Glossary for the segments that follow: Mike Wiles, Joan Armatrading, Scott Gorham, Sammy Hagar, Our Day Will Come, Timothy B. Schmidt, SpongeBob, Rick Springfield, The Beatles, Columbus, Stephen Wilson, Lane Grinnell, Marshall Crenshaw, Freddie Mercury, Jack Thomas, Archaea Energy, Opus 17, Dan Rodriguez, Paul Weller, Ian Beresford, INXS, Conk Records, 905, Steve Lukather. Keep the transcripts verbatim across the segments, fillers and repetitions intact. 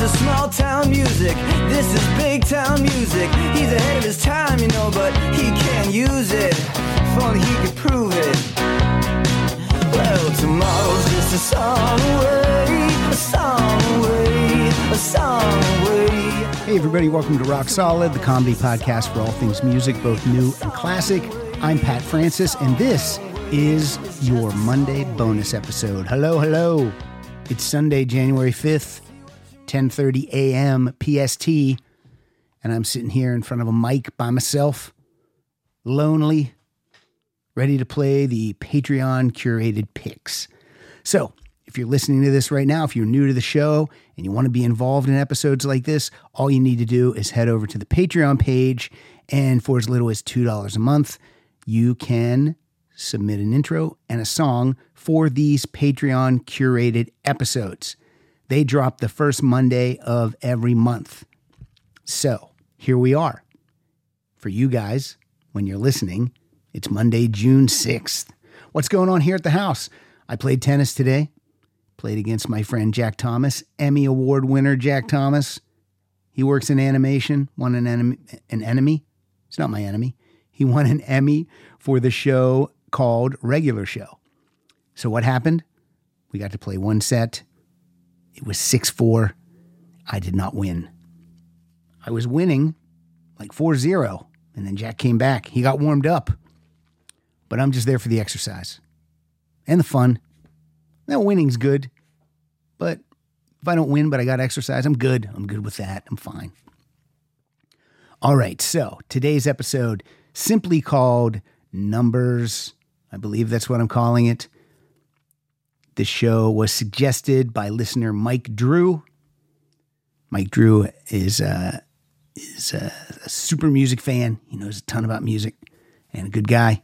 This is small town music. This is big town music. He's ahead of his time, you know, but he can't use it. If only he could prove it. Well, tomorrow's just a song away, a song away, a song away. Hey everybody, welcome to Rock Solid, the comedy podcast for all things music, both new and classic. I'm Pat Francis, and this is your Monday bonus episode. Hello, hello. It's Sunday, January fifth, ten thirty a.m. P S T, and I'm sitting here in front of a mic by myself, lonely, ready to play the Patreon-curated picks. So, if you're listening to this right now, if you're new to the show and you want to be involved in episodes like this, all you need to do is head over to the Patreon page, and for as little as two dollars a month, you can submit an intro and a song for these Patreon-curated episodes. They drop the first Monday of every month. So, here we are. For you guys, when you're listening, it's Monday, June sixth. What's going on here at the house? I played tennis today. Played against my friend Jack Thomas, Emmy Award winner Jack Thomas. He works in animation, won an enemy. An enemy. It's not my enemy. He won an Emmy for the show called Regular Show. So what happened? We got to play one set. It was six four. I did not win. I was winning like four zero, and then Jack came back. He got warmed up, but I'm just there for the exercise and the fun. Now, winning's good, but if I don't win, but I got exercise, I'm good. I'm good with that. I'm fine. All right, so today's episode, simply called Numbers. I believe that's what I'm calling it. This show was suggested by listener Mike Drew. Mike Drew is, uh, is a, a super music fan. He knows a ton about music and a good guy,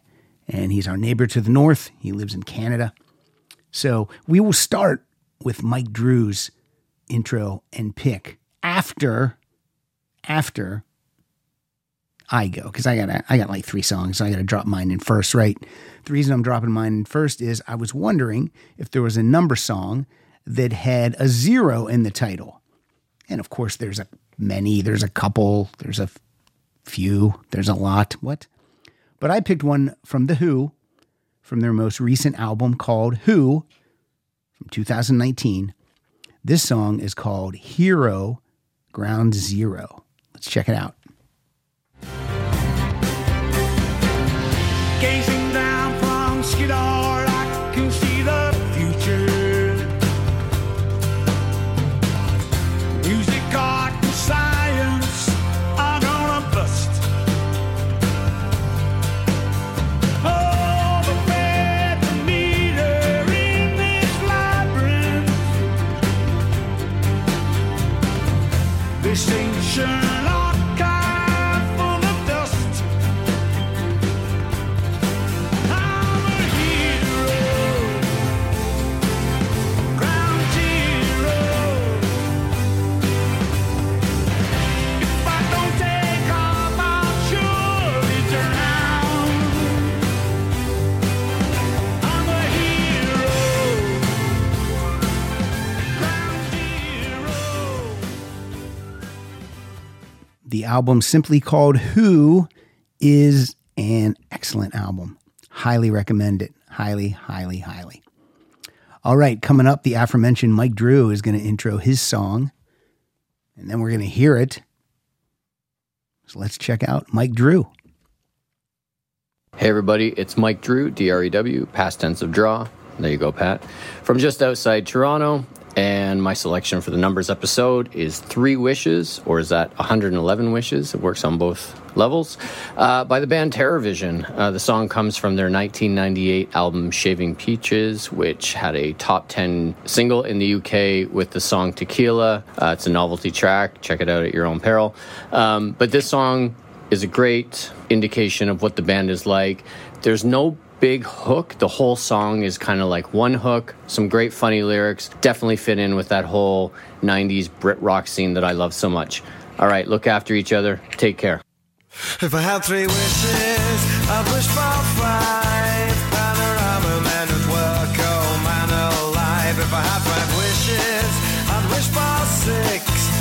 and he's our neighbor to the north. He lives in Canada. So we will start with Mike Drew's intro and pick after, after I go, because I got I got like three songs. So I got to drop mine in first, right? The reason I'm dropping mine in first is I was wondering if there was a number song that had a zero in the title, and of course there's a many, there's a couple, there's a few, there's a lot. What? But I picked one from The Who, from their most recent album called Who, from two thousand nineteen. This song is called Hero Ground Zero. Let's check it out. Gazing down from Skidar, I can see the future. Music, art, and science are gonna bust. This ancient archive full of dust. I'm a hero, ground zero. If I don't take off, I'll surely drown. I'm a hero, ground zero. The album simply called Who is an excellent album. Highly recommend it. Highly, highly, highly. All right, coming up, the aforementioned Mike Drew is going to intro his song, and then we're going to hear it. So let's check out Mike Drew. Hey, everybody. It's Mike Drew, D R E W, past tense of draw. There you go, Pat. From just outside Toronto. And my selection for the Numbers episode is Three Wishes, or is that one hundred eleven Wishes? It works on both levels. Uh, by the band Terrorvision. Uh, the song comes from their nineteen ninety-eight album Shaving Peaches, which had a top ten single in the U K with the song Tequila. Uh, it's a novelty track. Check it out at your own peril. Um, but this song is a great indication of what the band is like. There's no big hook. The whole song is kind of like one hook, some great funny lyrics, definitely fit in with that whole nineties Brit rock scene that I love so much. All right, look after each other. Take care. If I had three wishes, I'd wish for five. Panorama men at work, oh man alive. If I had five wishes, I'd wish for six.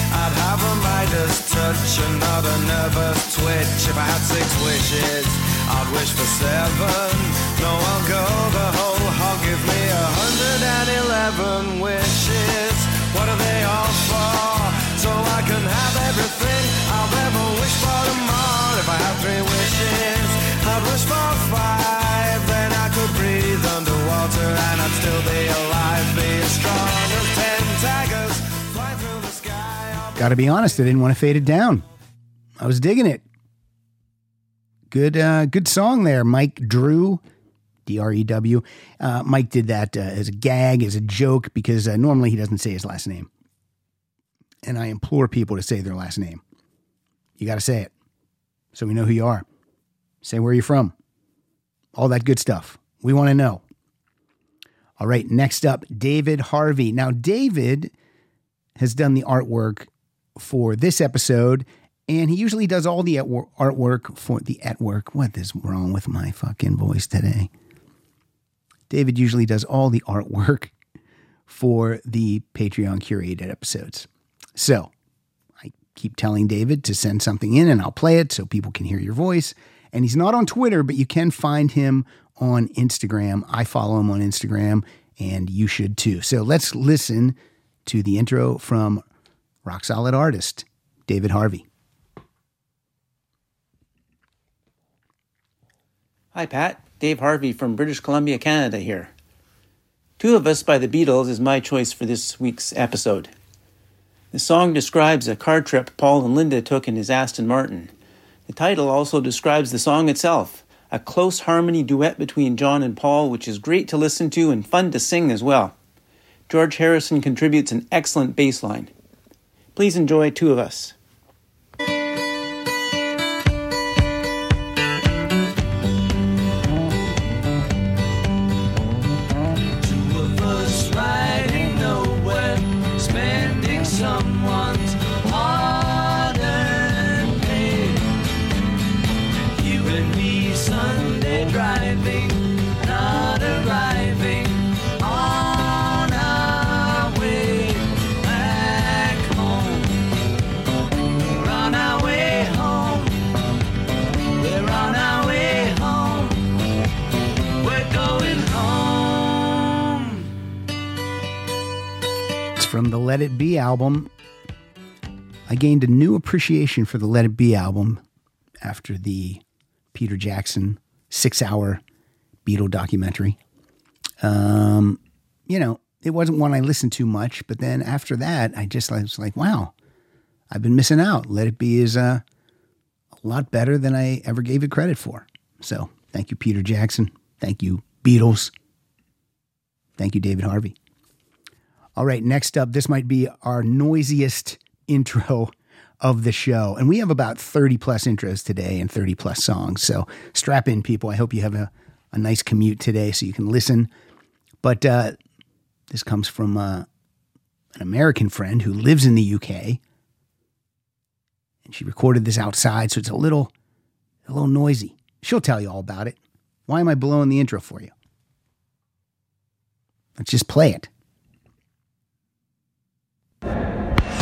have a Midas touch and not a nervous twitch. If I had six wishes, I'd wish for seven. No, I'll go the whole hog. Give me a hundred and eleven wishes. What are they all for? So I can have everything I've ever wished for and more. If I had three wishes, I'd wish for five. Then I could breathe underwater and I'd still be alive. Be as strong as ten tigers. Gotta be honest, I didn't want to fade it down. I was digging it. Good uh, good song there, Mike Drew, D R E W. Uh, Mike did that uh, as a gag, as a joke, because uh, normally he doesn't say his last name. And I implore people to say their last name. You gotta say it, so we know who you are. Say where you're from. All that good stuff. We want to know. All right, next up, David Harvey. Now, David has done the artwork for this episode, and he usually does all the artwork for the at work. What is wrong with my fucking voice today? David usually does all the artwork for the Patreon curated episodes. So I keep telling David to send something in and I'll play it so people can hear your voice. And he's not on Twitter, but you can find him on Instagram. I follow him on Instagram and you should too. So let's listen to the intro from rock solid artist David Harvey. Hi, Pat. Dave Harvey from British Columbia, Canada here. Two of Us by the Beatles is my choice for this week's episode. The song describes a car trip Paul and Linda took in his Aston Martin. The title also describes the song itself, a close harmony duet between John and Paul, which is great to listen to and fun to sing as well. George Harrison contributes an excellent bass line. Please enjoy Two of Us. From the Let It Be album. I gained a new appreciation for the Let It Be album after the Peter Jackson six-hour Beatle documentary. Um, you know, it wasn't one I listened to much, but then after that, I just I was like, wow, I've been missing out. Let It Be is uh, a lot better than I ever gave it credit for. So thank you, Peter Jackson. Thank you, Beatles. Thank you, David Harvey. All right, next up, this might be our noisiest intro of the show. And we have about thirty plus intros today and thirty plus songs. So strap in, people. I hope you have a, a nice commute today so you can listen. But uh, this comes from uh, an American friend who lives in the U K. And she recorded this outside, so it's a little, a little noisy. She'll tell you all about it. Why am I blowing the intro for you? Let's just play it.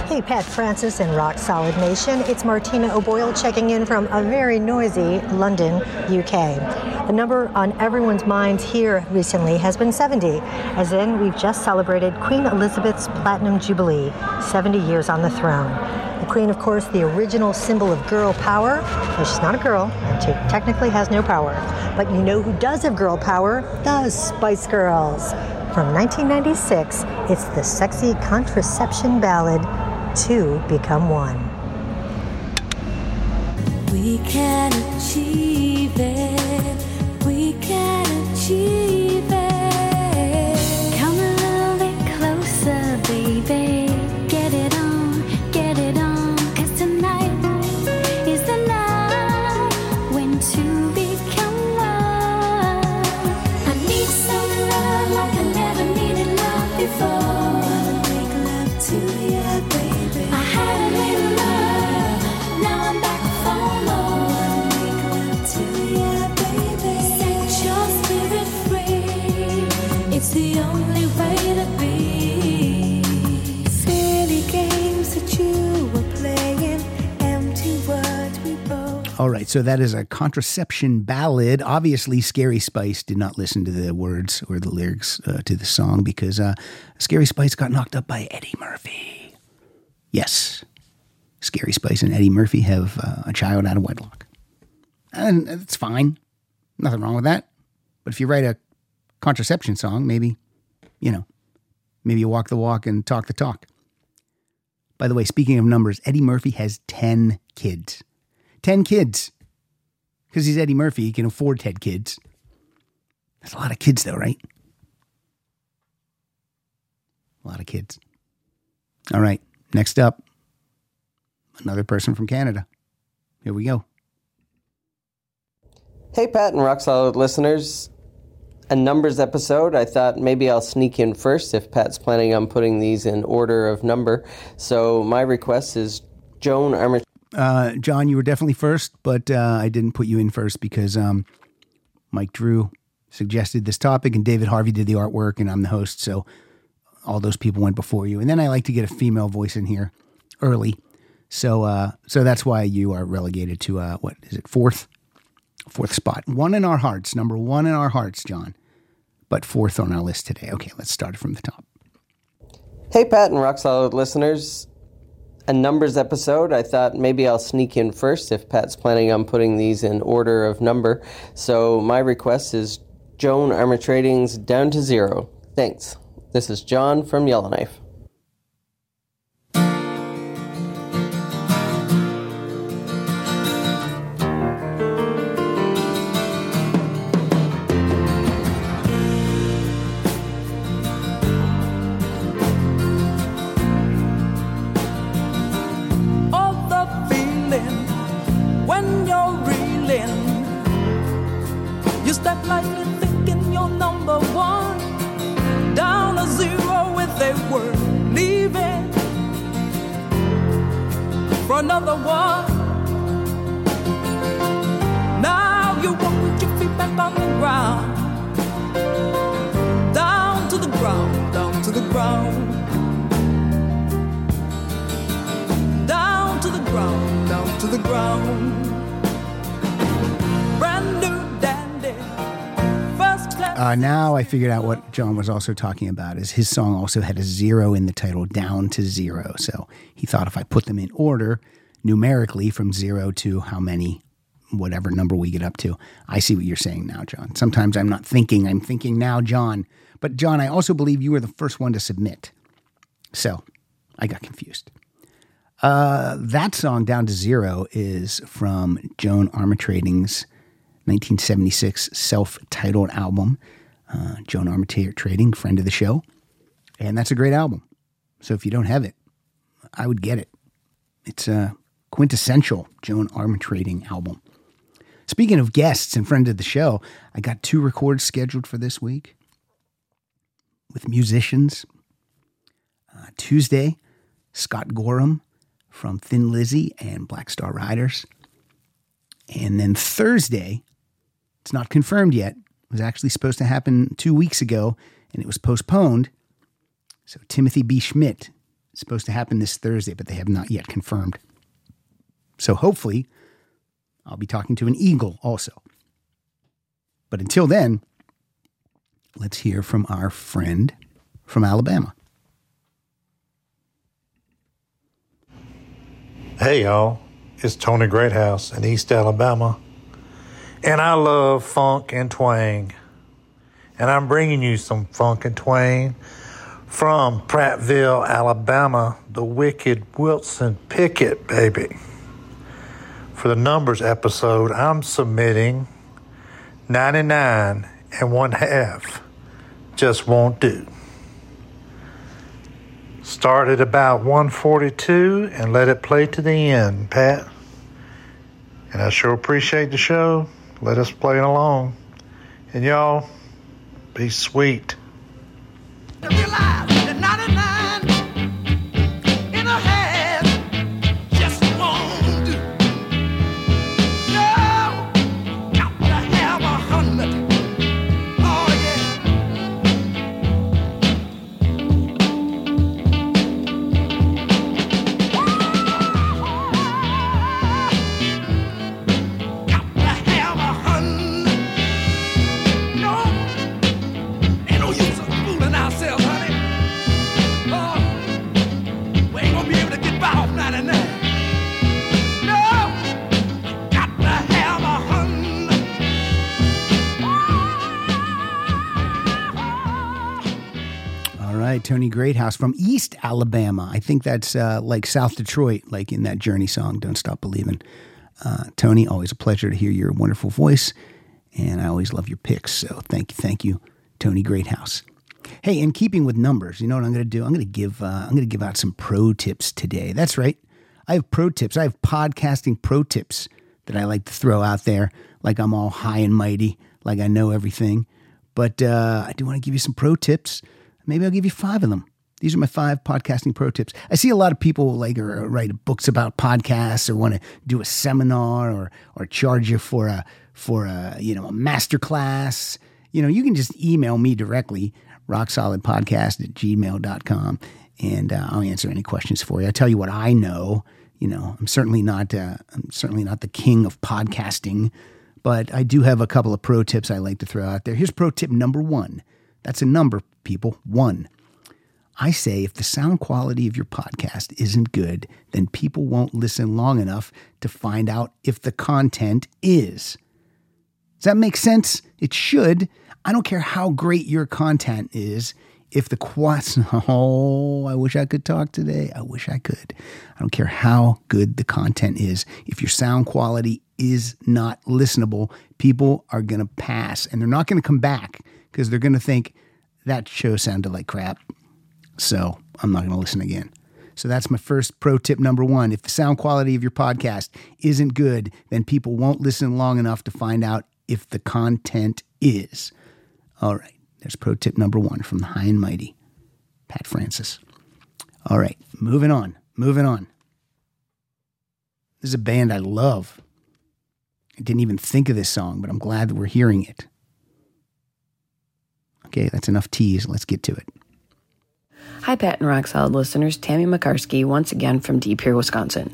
Hey, Pat Francis and Rock Solid Nation. It's Martina O'Boyle checking in from a very noisy London, U K. The number on everyone's minds here recently has been seventy, as in we've just celebrated Queen Elizabeth's Platinum Jubilee, seventy years on the throne. The Queen, of course, the original symbol of girl power. Well, she's not a girl, and she technically has no power. But you know who does have girl power? The Spice Girls. From nineteen ninety-six, it's the sexy contraception ballad, Two Become One. We can achieve it. We can achieve it. Come a little bit closer, baby. Get it on, get it on. Cause tonight is the night when two become one. I need some love like I never needed love before. Make love to you, baby. Your spirit free. All right, so that is a contraception ballad. Obviously, Scary Spice did not listen to the words or the lyrics uh, to the song because uh, Scary Spice got knocked up by Eddie Murphy. Yes, Scary Spice and Eddie Murphy have uh, a child out of wedlock. And it's fine. Nothing wrong with that. But if you write a contraception song, maybe, you know, maybe you walk the walk and talk the talk. By the way, speaking of numbers, Eddie Murphy has ten kids. Ten kids. Because he's Eddie Murphy, he can afford ten kids. That's a lot of kids though, right? A lot of kids. All right, next up, another person from Canada. Here we go. Hey, Pat and Rock Solid listeners. A numbers episode. I thought maybe I'll sneak in first if Pat's planning on putting these in order of number. So my request is Joan Armatrading. Uh, John, you were definitely first, but uh, I didn't put you in first because um, Mike Drew suggested this topic and David Harvey did the artwork and I'm the host. So all those people went before you. And then I like to get a female voice in here early. So uh, so that's why you are relegated to, uh, what is it, fourth? Fourth spot. One in our hearts. Number one in our hearts, John. But fourth on our list today. Okay, let's start from the top. Hey, Pat and Rock Solid listeners. A numbers episode. I thought maybe I'll sneak in first if Pat's planning on putting these in order of number. So my request is Joan Armatrading's Down to Zero. Thanks. This is John from Yellowknife. Another one. Now you walk with your feet back on the ground, down to the ground, down to the ground, down to the ground, down to the ground. Brand new dandy, first class. Uh, now I figured out what John was also talking about is his song also had a zero in the title, Down to Zero. So he thought if I put them in order, numerically from zero to how many, whatever number we get up to. I see what you're saying now, John. Sometimes I'm not thinking. I'm thinking now, John. But, John, I also believe you were the first one to submit. So I got confused. Uh, that song, Down to Zero, is from Joan Armatrading's nineteen seventy-six self-titled album, uh, Joan Armatrading, friend of the show. And that's a great album. So if you don't have it, I would get it. It's a quintessential Joan Armatrading album. Speaking of guests and friends of the show, I got two records scheduled for this week with musicians. Uh, Tuesday, Scott Gorham from Thin Lizzy and Black Star Riders. And then Thursday, it's not confirmed yet. It was actually supposed to happen two weeks ago, and it was postponed. So Timothy B. Schmidt. It's supposed to happen this Thursday, but they have not yet confirmed. So hopefully, I'll be talking to an eagle also. But until then, let's hear from our friend from Alabama. Hey, y'all. It's Tony Greathouse in East Alabama. And I love funk and twang. And I'm bringing you some funk and twang from Prattville, Alabama, the wicked Wilson Pickett, baby. For the numbers episode, I'm submitting ninety-nine and one half. Just won't do. Start at about one forty-two and let it play to the end, Pat. And I sure appreciate the show. Let us play along. And y'all, be sweet. Realize that ninety-nine in her head just won't do. No, got to have a hundred. Oh yeah. Tony Greathouse from East Alabama. I think that's uh, like South Detroit, like in that Journey song, Don't Stop Believin'. Uh, Tony, always a pleasure to hear your wonderful voice, and I always love your picks, so thank you, thank you, Tony Greathouse. Hey, in keeping with numbers, you know what I'm going to do? I'm going to give uh, I'm going to give out some pro tips today. That's right. I have pro tips. I have podcasting pro tips that I like to throw out there, like I'm all high and mighty, like I know everything. But uh, I do want to give you some pro tips. Maybe I'll give you five of them. These are my five podcasting pro tips. I see a lot of people like or, or write books about podcasts or want to do a seminar or or charge you for a for a you know a masterclass. You know, you can just email me directly. rock solid podcast at gmail dot com, and uh, I'll answer any questions for you. I tell you what I know. You know, I'm certainly not uh, I'm certainly not the king of podcasting, but I do have a couple of pro tips I like to throw out there. Here's pro tip number one. That's a number, people. One. I say if the sound quality of your podcast isn't good, then people won't listen long enough to find out if the content is. Does that make sense? It should. I don't care how great your content is, if the quality, oh, I wish I could talk today. I wish I could. I don't care how good the content is. If your sound quality is not listenable, people are going to pass, and they're not going to come back because they're going to think that show sounded like crap, so I'm not going to listen again. So that's my first pro tip number one. If the sound quality of your podcast isn't good, then people won't listen long enough to find out if the content is. All right, there's pro tip number one from the high and mighty, Pat Francis. All right, moving on, moving on. This is a band I love. I didn't even think of this song, but I'm glad that we're hearing it. Okay, that's enough tease. Let's get to it. Hi, Pat and Rock Solid listeners. Tammy Makarski once again from Deep Here, Wisconsin.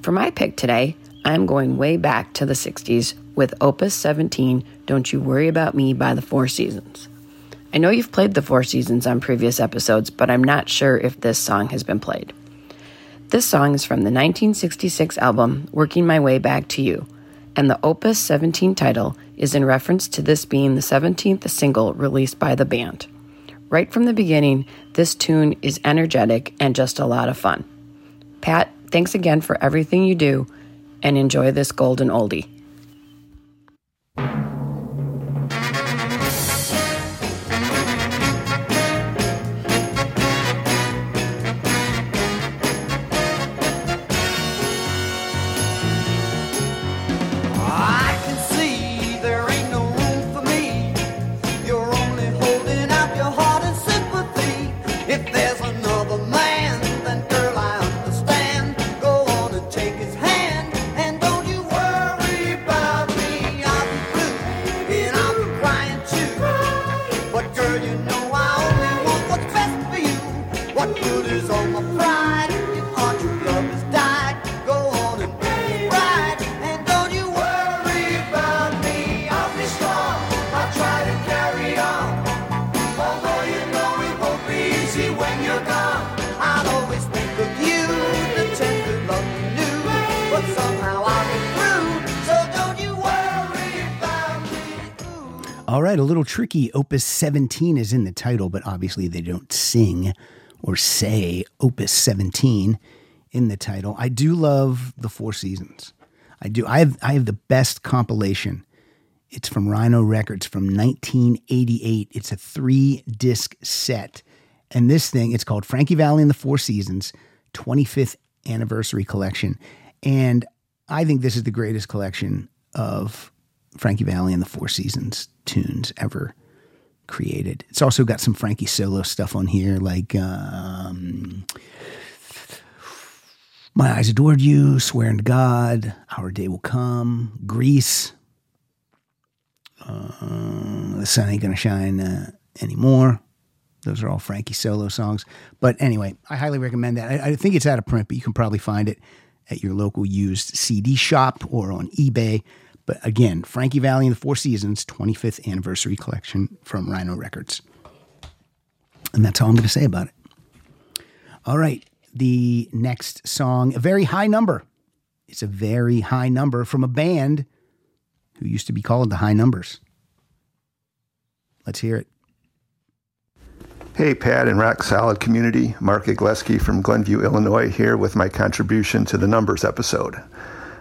For my pick today, I'm going way back to the sixties with Opus seventeen, Don't You Worry About Me by The Four Seasons. I know you've played The Four Seasons on previous episodes, but I'm not sure if this song has been played. This song is from the nineteen sixty-six album, Working My Way Back to You, and the Opus seventeen title is in reference to this being the seventeenth single released by the band. Right from the beginning, this tune is energetic and just a lot of fun. Pat, thanks again for everything you do, and enjoy this golden oldie. All right, a little tricky. Opus seventeen is in the title, but obviously they don't sing or say Opus seventeen in the title. I do love The Four Seasons. I do. I have I have the best compilation. It's from Rhino Records from nineteen eighty-eight. It's a three-disc set. And this thing, it's called Frankie Valli and the Four Seasons twenty-fifth Anniversary Collection. And I think this is the greatest collection of Frankie Valli and the Four Seasons tunes ever created. It's also got some Frankie solo stuff on here, like um, My Eyes Adored You, Swearing to God, Our Day Will Come, Grease, uh, The Sun Ain't Gonna Shine uh, Anymore. Those are all Frankie solo songs. But anyway, I highly recommend that. I, I think it's out of print, but you can probably find it at your local used C D shop or on eBay. But again, Frankie Valli and the Four Seasons twenty-fifth Anniversary Collection from Rhino Records. And that's all I'm going to say about it. All right, the next song, a very high number. It's a very high number from a band who used to be called the High Numbers. Let's hear it. Hey, Pat and Rock Solid community. Mark Oglesky from Glenview, Illinois, here with my contribution to the Numbers episode.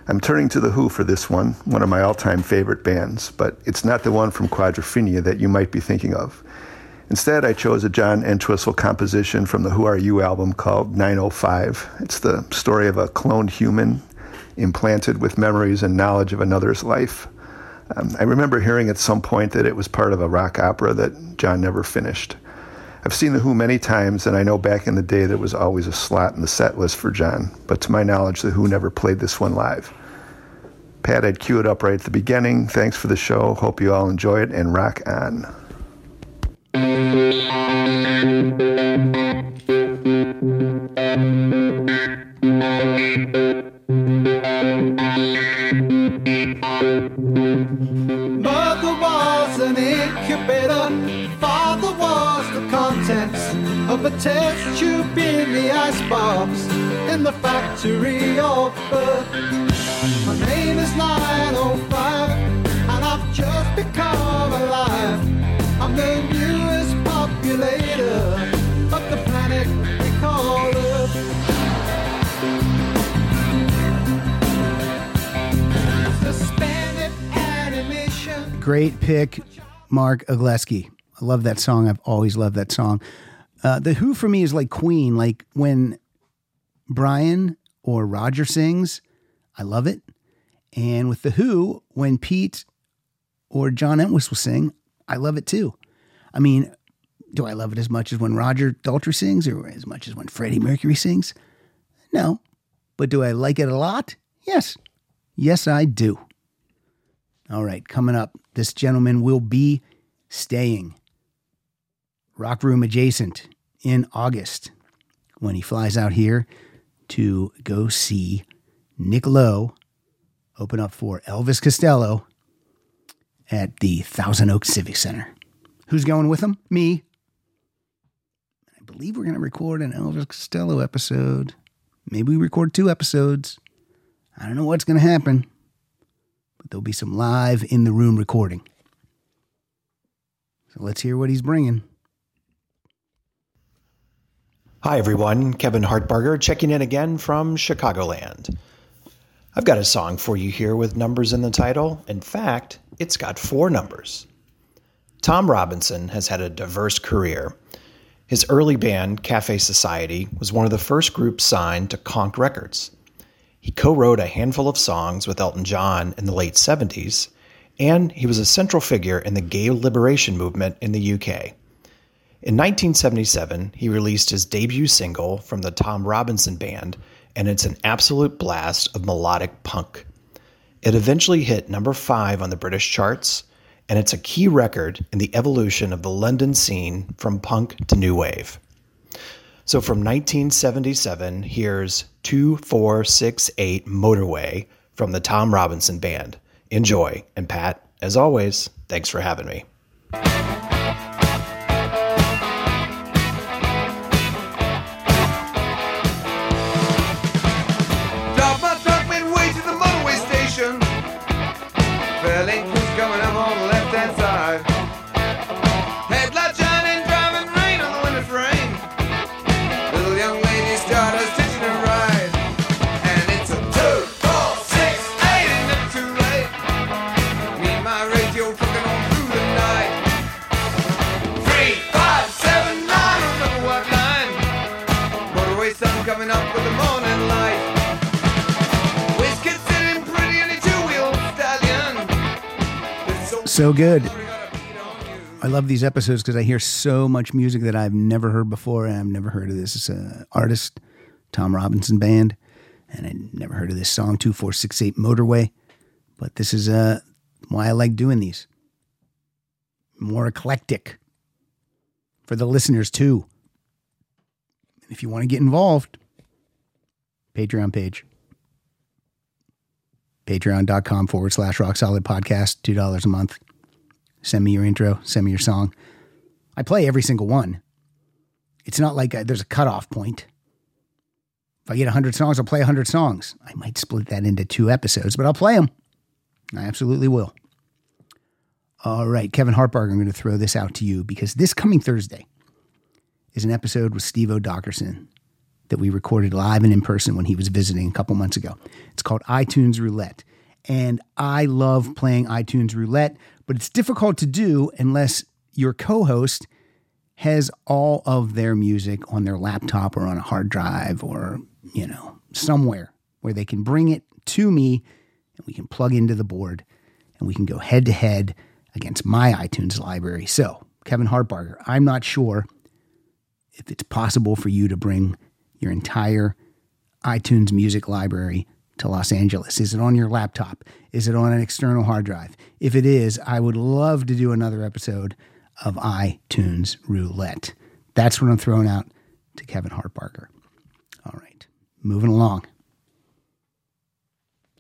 I'm turning to The Who for this one, one of my all-time favorite bands, but it's not the one from Quadrophenia that you might be thinking of. Instead, I chose a John Entwistle composition from the Who Are You album called nine oh five. It's the story of a cloned human implanted with memories and knowledge of another's life. Um, I remember hearing at some point that it was part of a rock opera that John never finished. I've seen The Who many times, and I know back in the day there was always a slot in the set list for John, but to my knowledge, The Who never played this one live. Pat, I'd cue it up right at the beginning. Thanks for the show. Hope you all enjoy it, and rock on. Mother was an incubator, father was the contents of a test tube in the icebox in the factory of birth. My name is nine oh five, and I've just become alive. I'm the newest populator of the planet we call Earth. Suspended animation. Great pick, Mark Oglesky. I love that song. I've always loved that song. Uh, the Who for me is like Queen. Like when Brian or Roger sings, I love it. And with The Who, when Pete or John Entwistle sing, I love it too. I mean, do I love it as much as when Roger Daltrey sings or as much as when Freddie Mercury sings? No. But do I like it a lot? Yes. Yes, I do. All right, coming up, this gentleman will be staying Rock Room adjacent in August when he flies out here to go see Nick Lowe open up for Elvis Costello at the Thousand Oaks Civic Center. Who's going with him? Me. I believe we're going to record an Elvis Costello episode. Maybe we record two episodes. I don't know what's going to happen, but there'll be some live in the room recording. So let's hear what he's bringing. Hi, everyone. Kevin Hartbarger checking in again from Chicagoland. I've got a song for you here with numbers in the title. In fact, it's got four numbers. Tom Robinson has had a diverse career. His early band, Cafe Society, was one of the first groups signed to Conk Records. He co-wrote a handful of songs with Elton John in the late seventies, and he was a central figure in the gay liberation movement in the U K. In nineteen seventy-seven, he released his debut single from the Tom Robinson Band, and it's an absolute blast of melodic punk. It eventually hit number five on the British charts, and it's a key record in the evolution of the London scene from punk to new wave. So from nineteen seventy-seven, here's two four six eight Motorway from the Tom Robinson Band. Enjoy, and Pat, as always, thanks for having me. So good. I love these episodes because I hear so much music that I've never heard before, and I've never heard of this uh, artist, Tom Robinson Band, and I'd never heard of this song, two four six eight Motorway, but this is uh, why I like doing these. More eclectic for the listeners, too. And if you want to get involved, Patreon page. Patreon.com forward slash rock solid podcast, two dollars a month. Send me your intro. Send me your song. I play every single one. It's not like a, there's a cutoff point. If I get one hundred songs, I'll play one hundred songs. I might split that into two episodes, but I'll play them. I absolutely will. All right, Kevin Hartbarger, I'm going to throw this out to you because this coming Thursday is an episode with Steve O'Dockerson that we recorded live and in person when he was visiting a couple months ago. It's called iTunes Roulette. And I love playing iTunes Roulette, but it's difficult to do unless your co-host has all of their music on their laptop or on a hard drive or, you know, somewhere where they can bring it to me and we can plug into the board and we can go head-to-head against my iTunes library. So, Kevin Hartbarger, I'm not sure if it's possible for you to bring your entire iTunes music library to Los Angeles. Is it on your laptop? Is it on an external hard drive? If it is, I would love to do another episode of iTunes Roulette. That's what I'm throwing out to Kevin Hartbarger. All right, moving along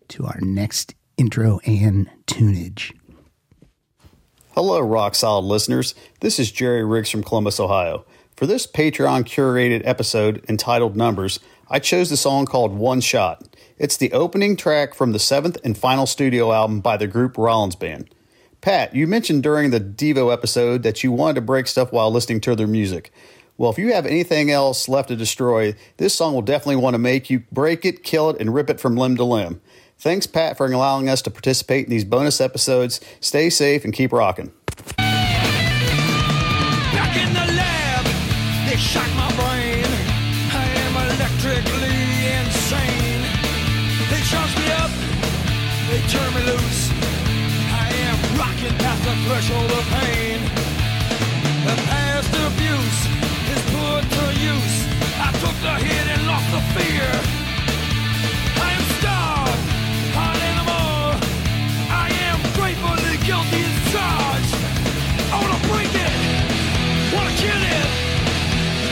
to our next intro and tunage. Hello, rock solid listeners. This is Jerry Riggs from Columbus, Ohio. For this Patreon-curated episode entitled Numbers, I chose the song called One Shot. It's the opening track from the seventh and final studio album by the group Rollins Band. Pat, you mentioned during the Devo episode that you wanted to break stuff while listening to their music. Well, if you have anything else left to destroy, this song will definitely want to make you break it, kill it, and rip it from limb to limb. Thanks, Pat, for allowing us to participate in these bonus episodes. Stay safe and keep rocking. Back in the lab, they shot my brain. I am electrically insane. They charged me up, they turned me loose. I am rocking past the threshold of pain. The past abuse is put to use. I took the hit and lost the fear. I am starved, hot animal. I am gratefully guilty and charged. I wanna break it, wanna kill it.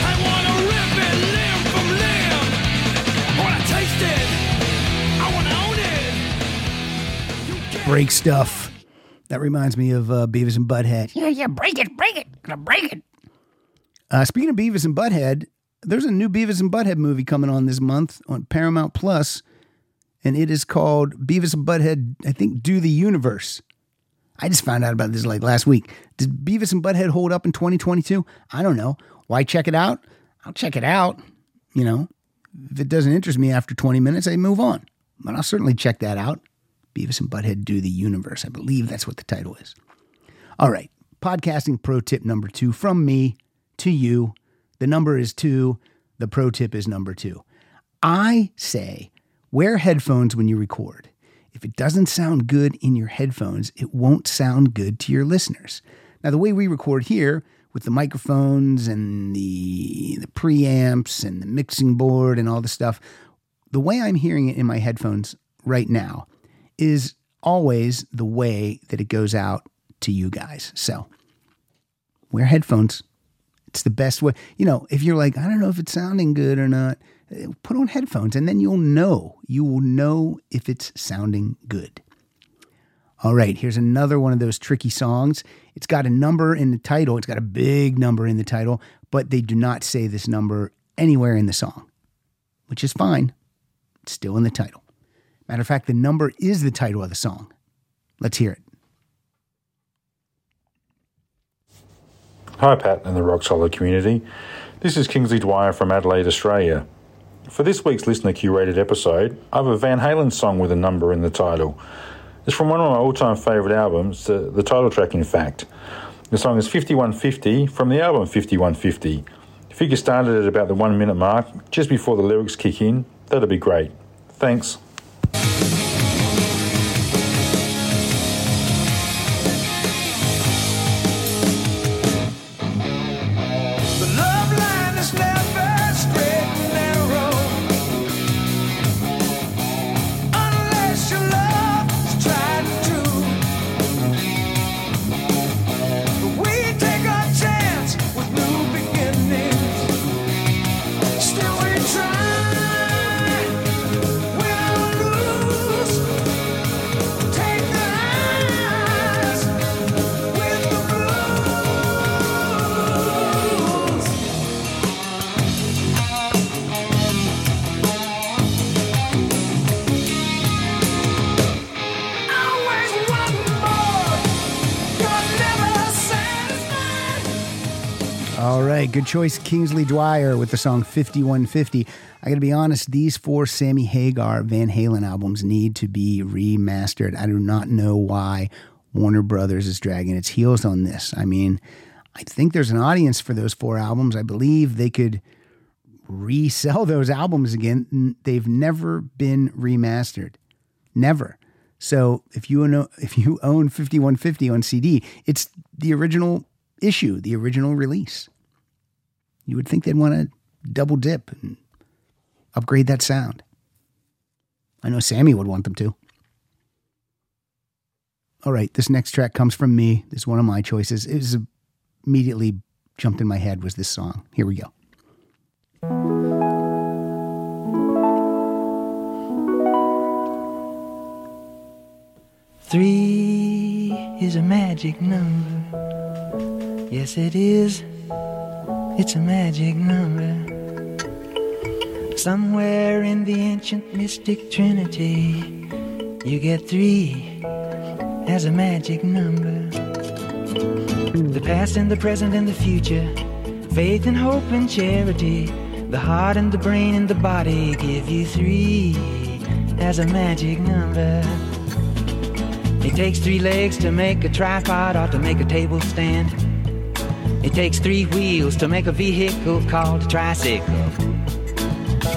I wanna rip it limb from limb. I wanna taste it, I wanna own it. Break stuff. That reminds me of uh, Beavis and Butthead. Yeah, yeah, break it, break it, gonna break it. Uh, speaking of Beavis and Butthead, there's a new Beavis and Butthead movie coming on this month on Paramount Plus, and it is called Beavis and Butthead, I think, Do the Universe. I just found out about this like last week. Did Beavis and Butthead hold up in twenty twenty-two? I don't know. Why check it out? I'll check it out. You know, if it doesn't interest me after twenty minutes, I move on. But I'll certainly check that out. Beavis and Butthead Do the Universe. I believe that's what the title is. All right. Podcasting pro tip number two from me to you. The number is two. The pro tip is number two. I say wear headphones when you record. If it doesn't sound good in your headphones, it won't sound good to your listeners. Now, the way we record here with the microphones and the, the preamps and the mixing board and all the stuff, the way I'm hearing it in my headphones right now is always the way that it goes out to you guys. So wear headphones. It's the best way. You know, if you're like, I don't know if it's sounding good or not, put on headphones and then you'll know. You will know if it's sounding good. All right, here's another one of those tricky songs. It's got a number in the title. It's got a big number in the title, but they do not say this number anywhere in the song, which is fine. It's still in the title. Matter of fact, the number is the title of the song. Let's hear it. Hi, Pat and the Rock Solid community. This is Kingsley Dwyer from Adelaide, Australia. For this week's listener-curated episode, I have a Van Halen song with a number in the title. It's from one of my all-time favourite albums, the, the title track, in fact. The song is fifty-one fifty from the album fifty-one fifty. If you get started at about the one-minute mark, just before the lyrics kick in, that'd be great. Thanks. All right, good choice, Kingsley Dwyer with the song fifty-one fifty. I gotta be honest, these four Sammy Hagar Van Halen albums need to be remastered. I do not know why Warner Brothers is dragging its heels on this. I mean, I think there's an audience for those four albums. I believe they could resell those albums again. They've never been remastered. Never. So if you own, if you own fifty-one fifty on C D, it's the original issue, the original release. You would think they'd want to double dip and upgrade that sound. I know Sammy would want them to. All right, this next track comes from me. This is one of my choices. It was immediately jumped in my head was this song. Here we go. Three is a magic number. Yes, it is. It's a magic number. Somewhere in the ancient mystic trinity, you get three as a magic number. The past and the present and the future, faith and hope and charity, the heart and the brain and the body give you three as a magic number. It takes three legs to make a tripod or to make a table stand. It takes three wheels to make a vehicle called a tricycle.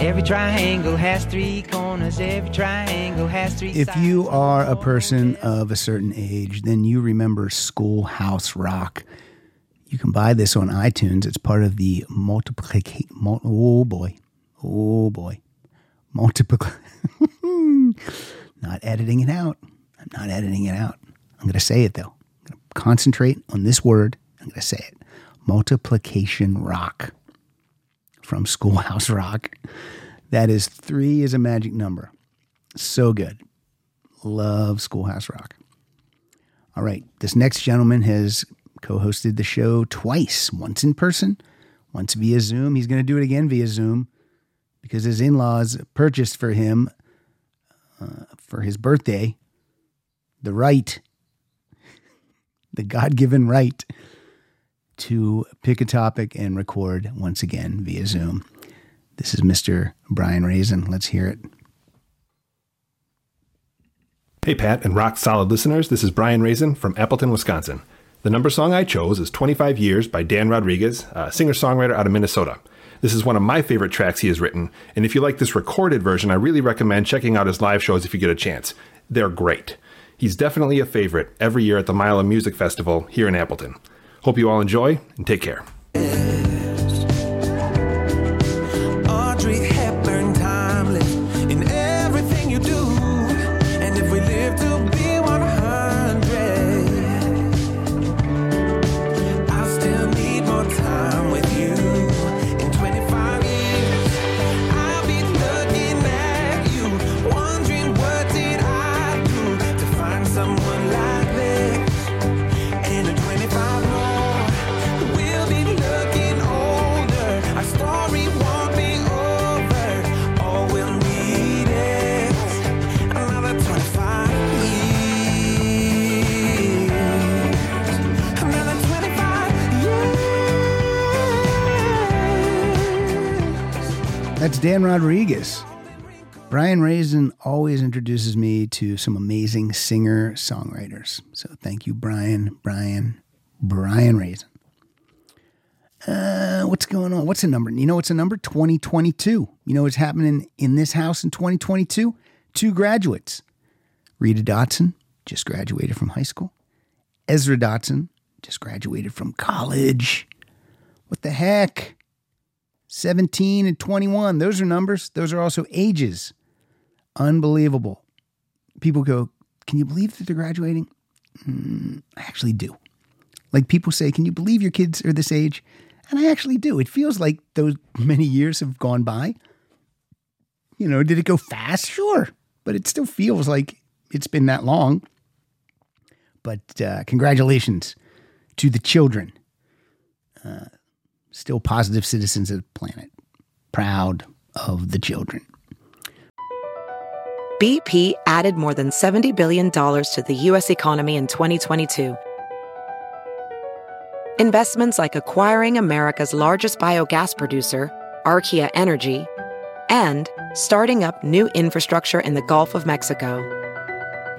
Every triangle has three corners. Every triangle has three sides. If you are a person of a certain age, then you remember Schoolhouse Rock. You can buy this on iTunes. It's part of the multiplication. Mul- oh boy, oh boy, multiplication. Not editing it out. I'm not editing it out. I'm going to say it though. I'm going to concentrate on this word. I'm going to say it. Multiplication Rock. From Schoolhouse Rock. That is three is a magic number. So good. Love Schoolhouse Rock. All right. This next gentleman has co-hosted the show twice. Once in person, once via Zoom. He's going to do it again via Zoom because his in-laws purchased for him, uh, for his birthday, the right, the God-given right to pick a topic and record once again via Zoom. This is Mister Brian Raisin. Let's hear it. Hey, Pat and Rock Solid listeners. This is Brian Raisin from Appleton, Wisconsin. The number song I chose is twenty-five years by Dan Rodriguez, a singer-songwriter out of Minnesota. This is one of my favorite tracks he has written, and if you like this recorded version, I really recommend checking out his live shows if you get a chance. They're great. He's definitely a favorite every year at the Mile of Music Festival here in Appleton. Hope you all enjoy, and take care. That's Dan Rodriguez. Brian Raisin always introduces me to some amazing singer-songwriters. So thank you, Brian, Brian, Brian Raisin. Uh, what's going on? What's the number? You know what's the number? twenty twenty-two. You know what's happening in this house in twenty twenty-two? Two graduates. Rita Dotson, just graduated from high school. Ezra Dotson, just graduated from college. What the heck? seventeen and twenty-one. Those are numbers. Those are also ages. Unbelievable. People go, can you believe that they're graduating? Mm, I actually do. Like people say, can you believe your kids are this age? And I actually do. It feels like those many years have gone by. You know, did it go fast? Sure. But it still feels like it's been that long. But uh, congratulations to the children. Uh Still positive citizens of the planet. Proud of the children. B P added more than seventy billion dollars to the U S economy in twenty twenty-two. Investments like acquiring America's largest biogas producer, Archaea Energy, and starting up new infrastructure in the Gulf of Mexico.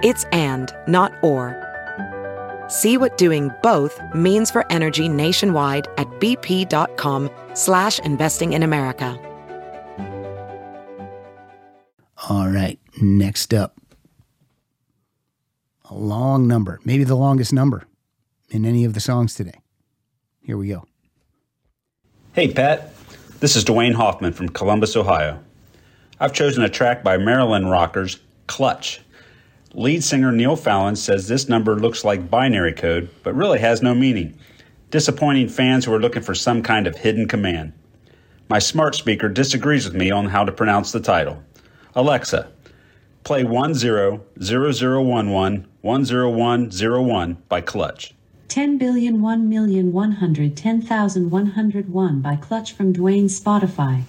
It's and, not or. See what doing both means for energy nationwide at bp.com slash investing in America. All right, next up. A long number, maybe the longest number in any of the songs today. Here we go. Hey, Pat. This is Dwayne Hoffman from Columbus, Ohio. I've chosen a track by Maryland rockers, Clutch. Lead singer Neil Fallon says this number looks like binary code, but really has no meaning, disappointing fans who are looking for some kind of hidden command. My smart speaker disagrees with me on how to pronounce the title. Alexa, play one zero zero zero one one one zero one zero one by Clutch. ten billion one million one hundred ten thousand one hundred one by Clutch from Dwayne's Spotify.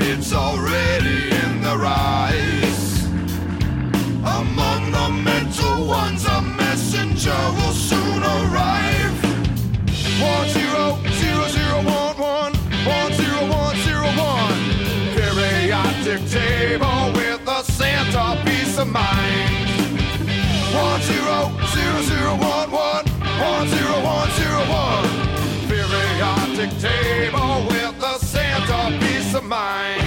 It's already in the rise. Among the mental ones, a messenger will soon arrive. One zero zero zero one one one zero one zero one. Periodic table with a centerpiece of mind. One zero zero zero one one one zero one zero one. Periodic table with a centerpiece of mind.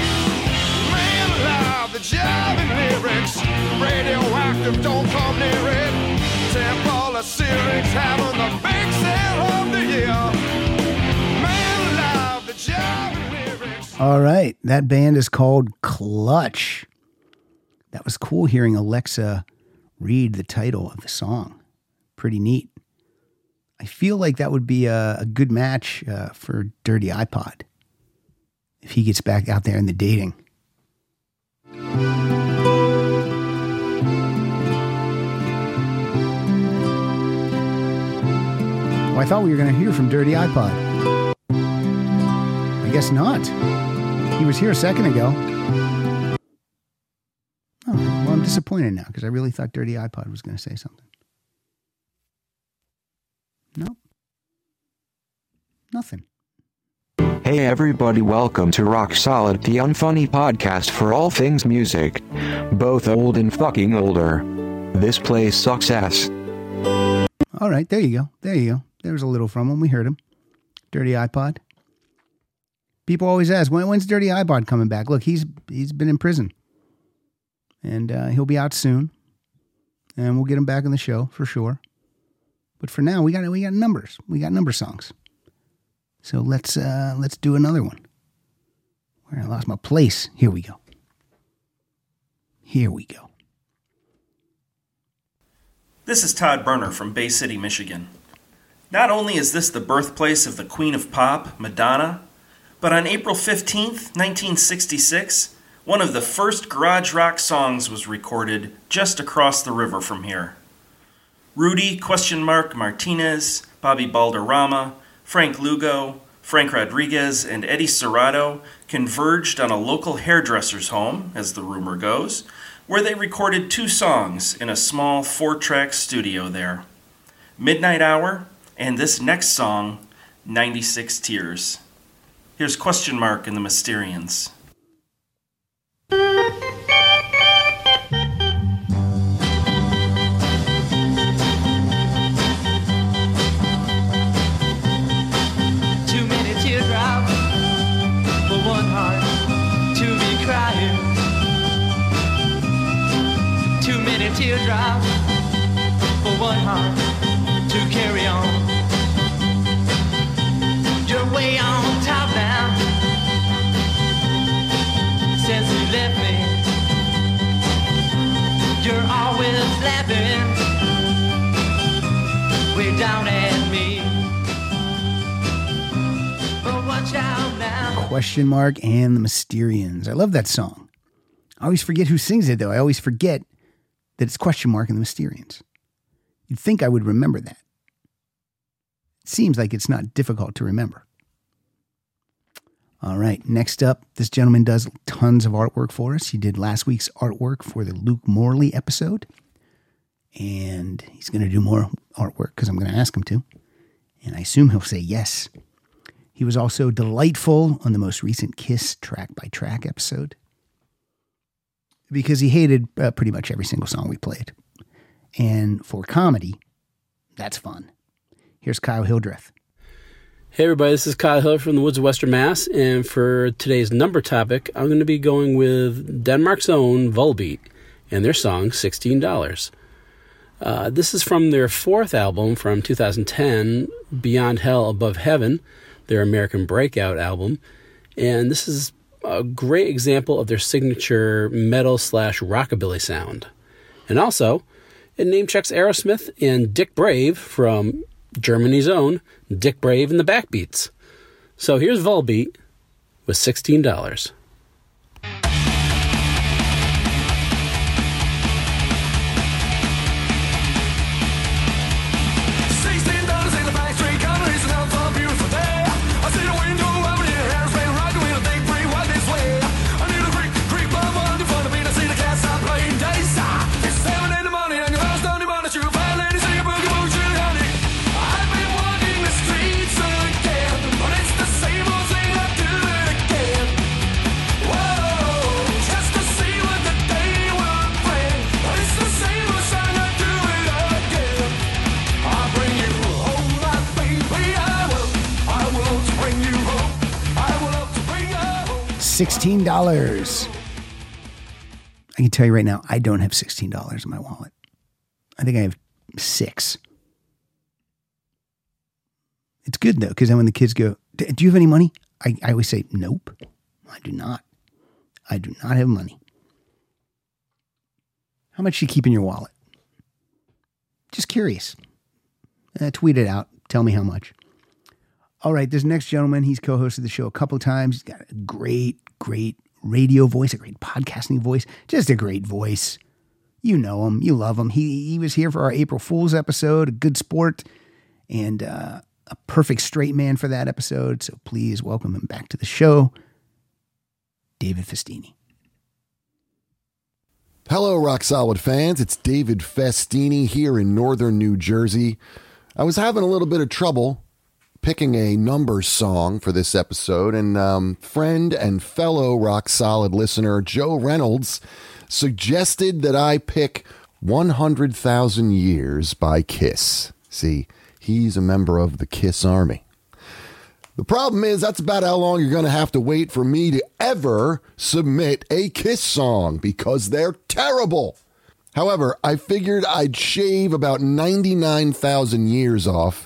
Man alive, the jabbing lyrics, radioactive, don't come near it. Temple of Syrinx having the big sale of the year. Man alive, the jabbing lyrics. All right, that band is called Clutch. That was cool hearing Alexa read the title of the song. Pretty neat. I feel like that would be a, a good match uh, for Dirty iPod if he gets back out there in the dating. Well, I thought we were going to hear from Dirty iPod. I guess not. He was here a second ago. I'm disappointed now because I really thought Dirty iPod was going to say something. Nope. Nothing. Hey everybody, welcome to Rock Solid, the unfunny podcast for all things music. Both old and fucking older. This place sucks ass. All right, there you go. There you go. There was a little from him. We heard him. Dirty iPod. People always ask, when, when's Dirty iPod coming back? Look, he's he's been in prison. And uh, he'll be out soon, and we'll get him back on the show for sure. But for now, we got we got numbers, we got number songs. So let's uh, let's do another one. Where I lost my place. Here we go. Here we go. This is Todd Berner from Bay City, Michigan. Not only is this the birthplace of the Queen of Pop, Madonna, but on April fifteenth, nineteen sixty-six. One of the first garage rock songs was recorded just across the river from here. Rudy question mark Martinez, Bobby Balderrama, Frank Lugo, Frank Rodriguez, and Eddie Serrato converged on a local hairdresser's home, as the rumor goes, where they recorded two songs in a small four-track studio there. Midnight Hour and this next song, ninety-six Tears. Here's question mark and the Mysterians. Teardrop for one heart to carry on. You're way on top now since you left me. You're always laughing way down at me. But watch out now. Question mark and the Mysterians. I love that song. I always forget who sings it though. I always forget that it's question mark and the Mysterians. You'd think I would remember that. It seems like it's not difficult to remember. All right, next up, this gentleman does tons of artwork for us. He did last week's artwork for the Luke Morley episode. And he's going to do more artwork because I'm going to ask him to. and I assume he'll say yes. He was also delightful on the most recent Kiss Track by Track episode, because he hated uh, pretty much every single song we played. And for comedy, that's fun. Here's Kyle Hildreth. Hey everybody, this is Kyle Hildreth from the Woods of Western Mass, and for today's number topic, I'm going to be going with Denmark's own Volbeat and their song sixteen dollars. Uh, this is from their fourth album from two thousand ten, Beyond Hell Above Heaven, their American Breakout album, and this is a great example of their signature metal slash rockabilly sound. And also, it name checks Aerosmith and Dick Brave from Germany's own Dick Brave and the Backbeats. So here's Volbeat with sixteen dollars. sixteen dollars. I can tell you right now, I don't have sixteen dollars in my wallet. I think I have six. It's good though, because then when the kids go, do you have any money? I, I always say, nope, I do not. I do not have money. How much do you keep in your wallet? Just curious. Uh, tweet it out. Tell me how much. All right, this next gentleman, he's co-hosted the show a couple times. He's got a great, great radio voice, a great podcasting voice, just a great voice. You know him, you love him. He he was here for our April Fool's episode, a good sport, and uh, a perfect straight man for that episode. So please welcome him back to the show, David Festini. Hello, Rock Solid fans. It's David Festini here in northern New Jersey. I was having a little bit of trouble picking a number song for this episode, and um, friend and fellow Rock Solid listener Joe Reynolds suggested that I pick one hundred thousand Years by Kiss. See, he's a member of the Kiss Army. The problem is that's about how long you're going to have to wait for me to ever submit a Kiss song, because they're terrible. However, I figured I'd shave about ninety-nine thousand years off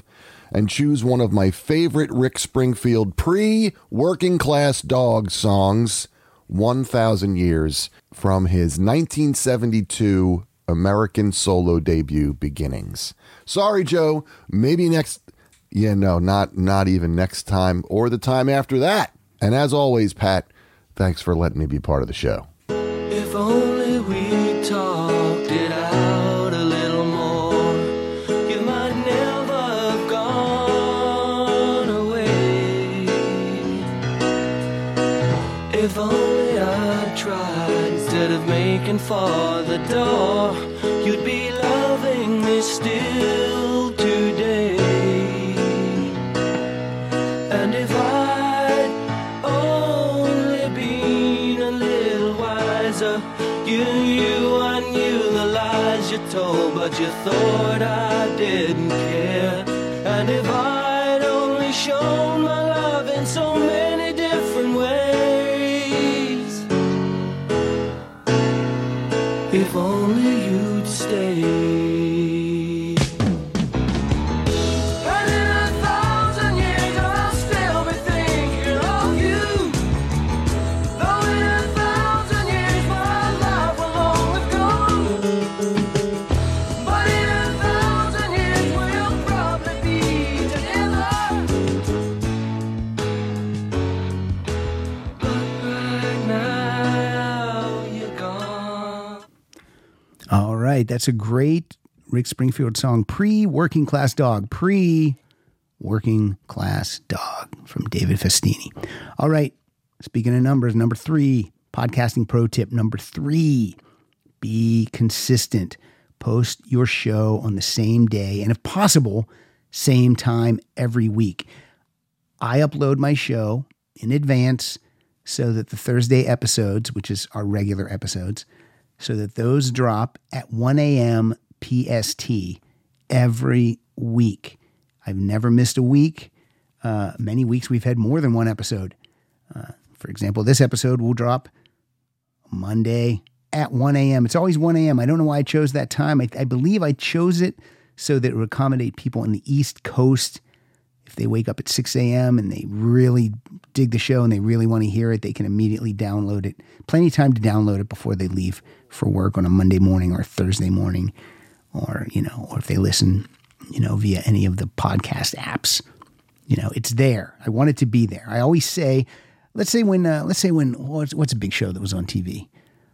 and choose one of my favorite Rick Springfield pre-Working Class Dog songs, one thousand Years, from his nineteen seventy-two American solo debut, Beginnings. Sorry, Joe, maybe next, yeah, no, not, not even next time or the time after that. And as always, Pat, thanks for letting me be part of the show. If only we talked it out. If only I tried, instead of making for the door, you'd be loving me still today. And if I'd only been a little wiser, you knew I knew the lies you told, but you thought I didn't care. And if I'd only shown my love in so many different ways. If only you'd stay. Right, that's a great Rick Springfield song, pre-Working Class Dog, pre-Working Class Dog from David Festini. All right, speaking of numbers, number three, podcasting pro tip number three, be consistent. Post your show on the same day, and if possible, same time every week. I upload my show in advance so that the Thursday episodes, which is our regular episodes, so that those drop at one a.m. P S T every week. I've never missed a week. Uh, many weeks we've had more than one episode. Uh, for example, this episode will drop Monday at one a.m. It's always one a.m. I don't know why I chose that time. I, I believe I chose it so that it would accommodate people on the East Coast. If they wake up at six a.m. and they really dig the show and they really want to hear it, they can immediately download it. Plenty of time to download it before they leave for work on a Monday morning or Thursday morning, or, you know, or if they listen, you know, via any of the podcast apps. You know, it's there. I want it to be there. I always say, let's say when, uh, let's say when, what's, what's a big show that was on T V?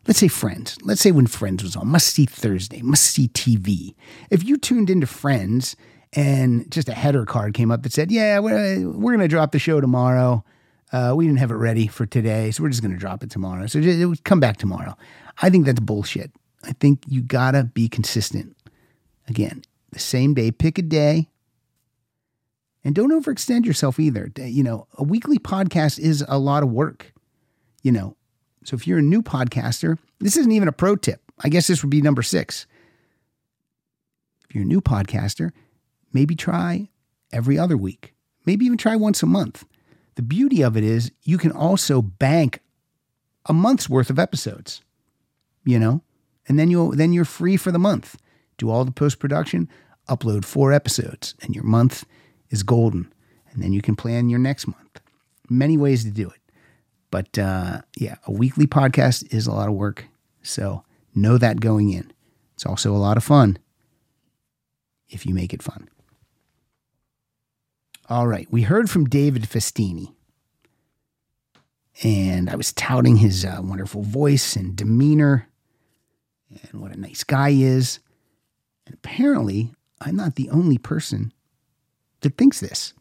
Let's say Friends. Let's say when Friends was on, must see Thursday, must see T V. If you tuned into Friends and just a header card came up that said, yeah, we're, we're going to drop the show tomorrow. Uh, we didn't have it ready for today, so we're just going to drop it tomorrow. So just, it would come back tomorrow. I think that's bullshit. I think you got to be consistent. Again, the same day, pick a day. And don't overextend yourself either. You know, a weekly podcast is a lot of work, you know. So if you're a new podcaster, this isn't even a pro tip. I guess this would be number six. If you're a new podcaster, maybe try every other week. Maybe even try once a month. The beauty of it is you can also bank a month's worth of episodes, you know, and then you'll then you're free for the month. Do all the post-production, upload four episodes, and your month is golden. And then you can plan your next month. Many ways to do it. But uh, yeah, a weekly podcast is a lot of work. So know that going in. It's also a lot of fun if you make it fun. All right. We heard from David Festini. And I was touting his uh, wonderful voice and demeanor and what a nice guy he is. And apparently, I'm not the only person that thinks this.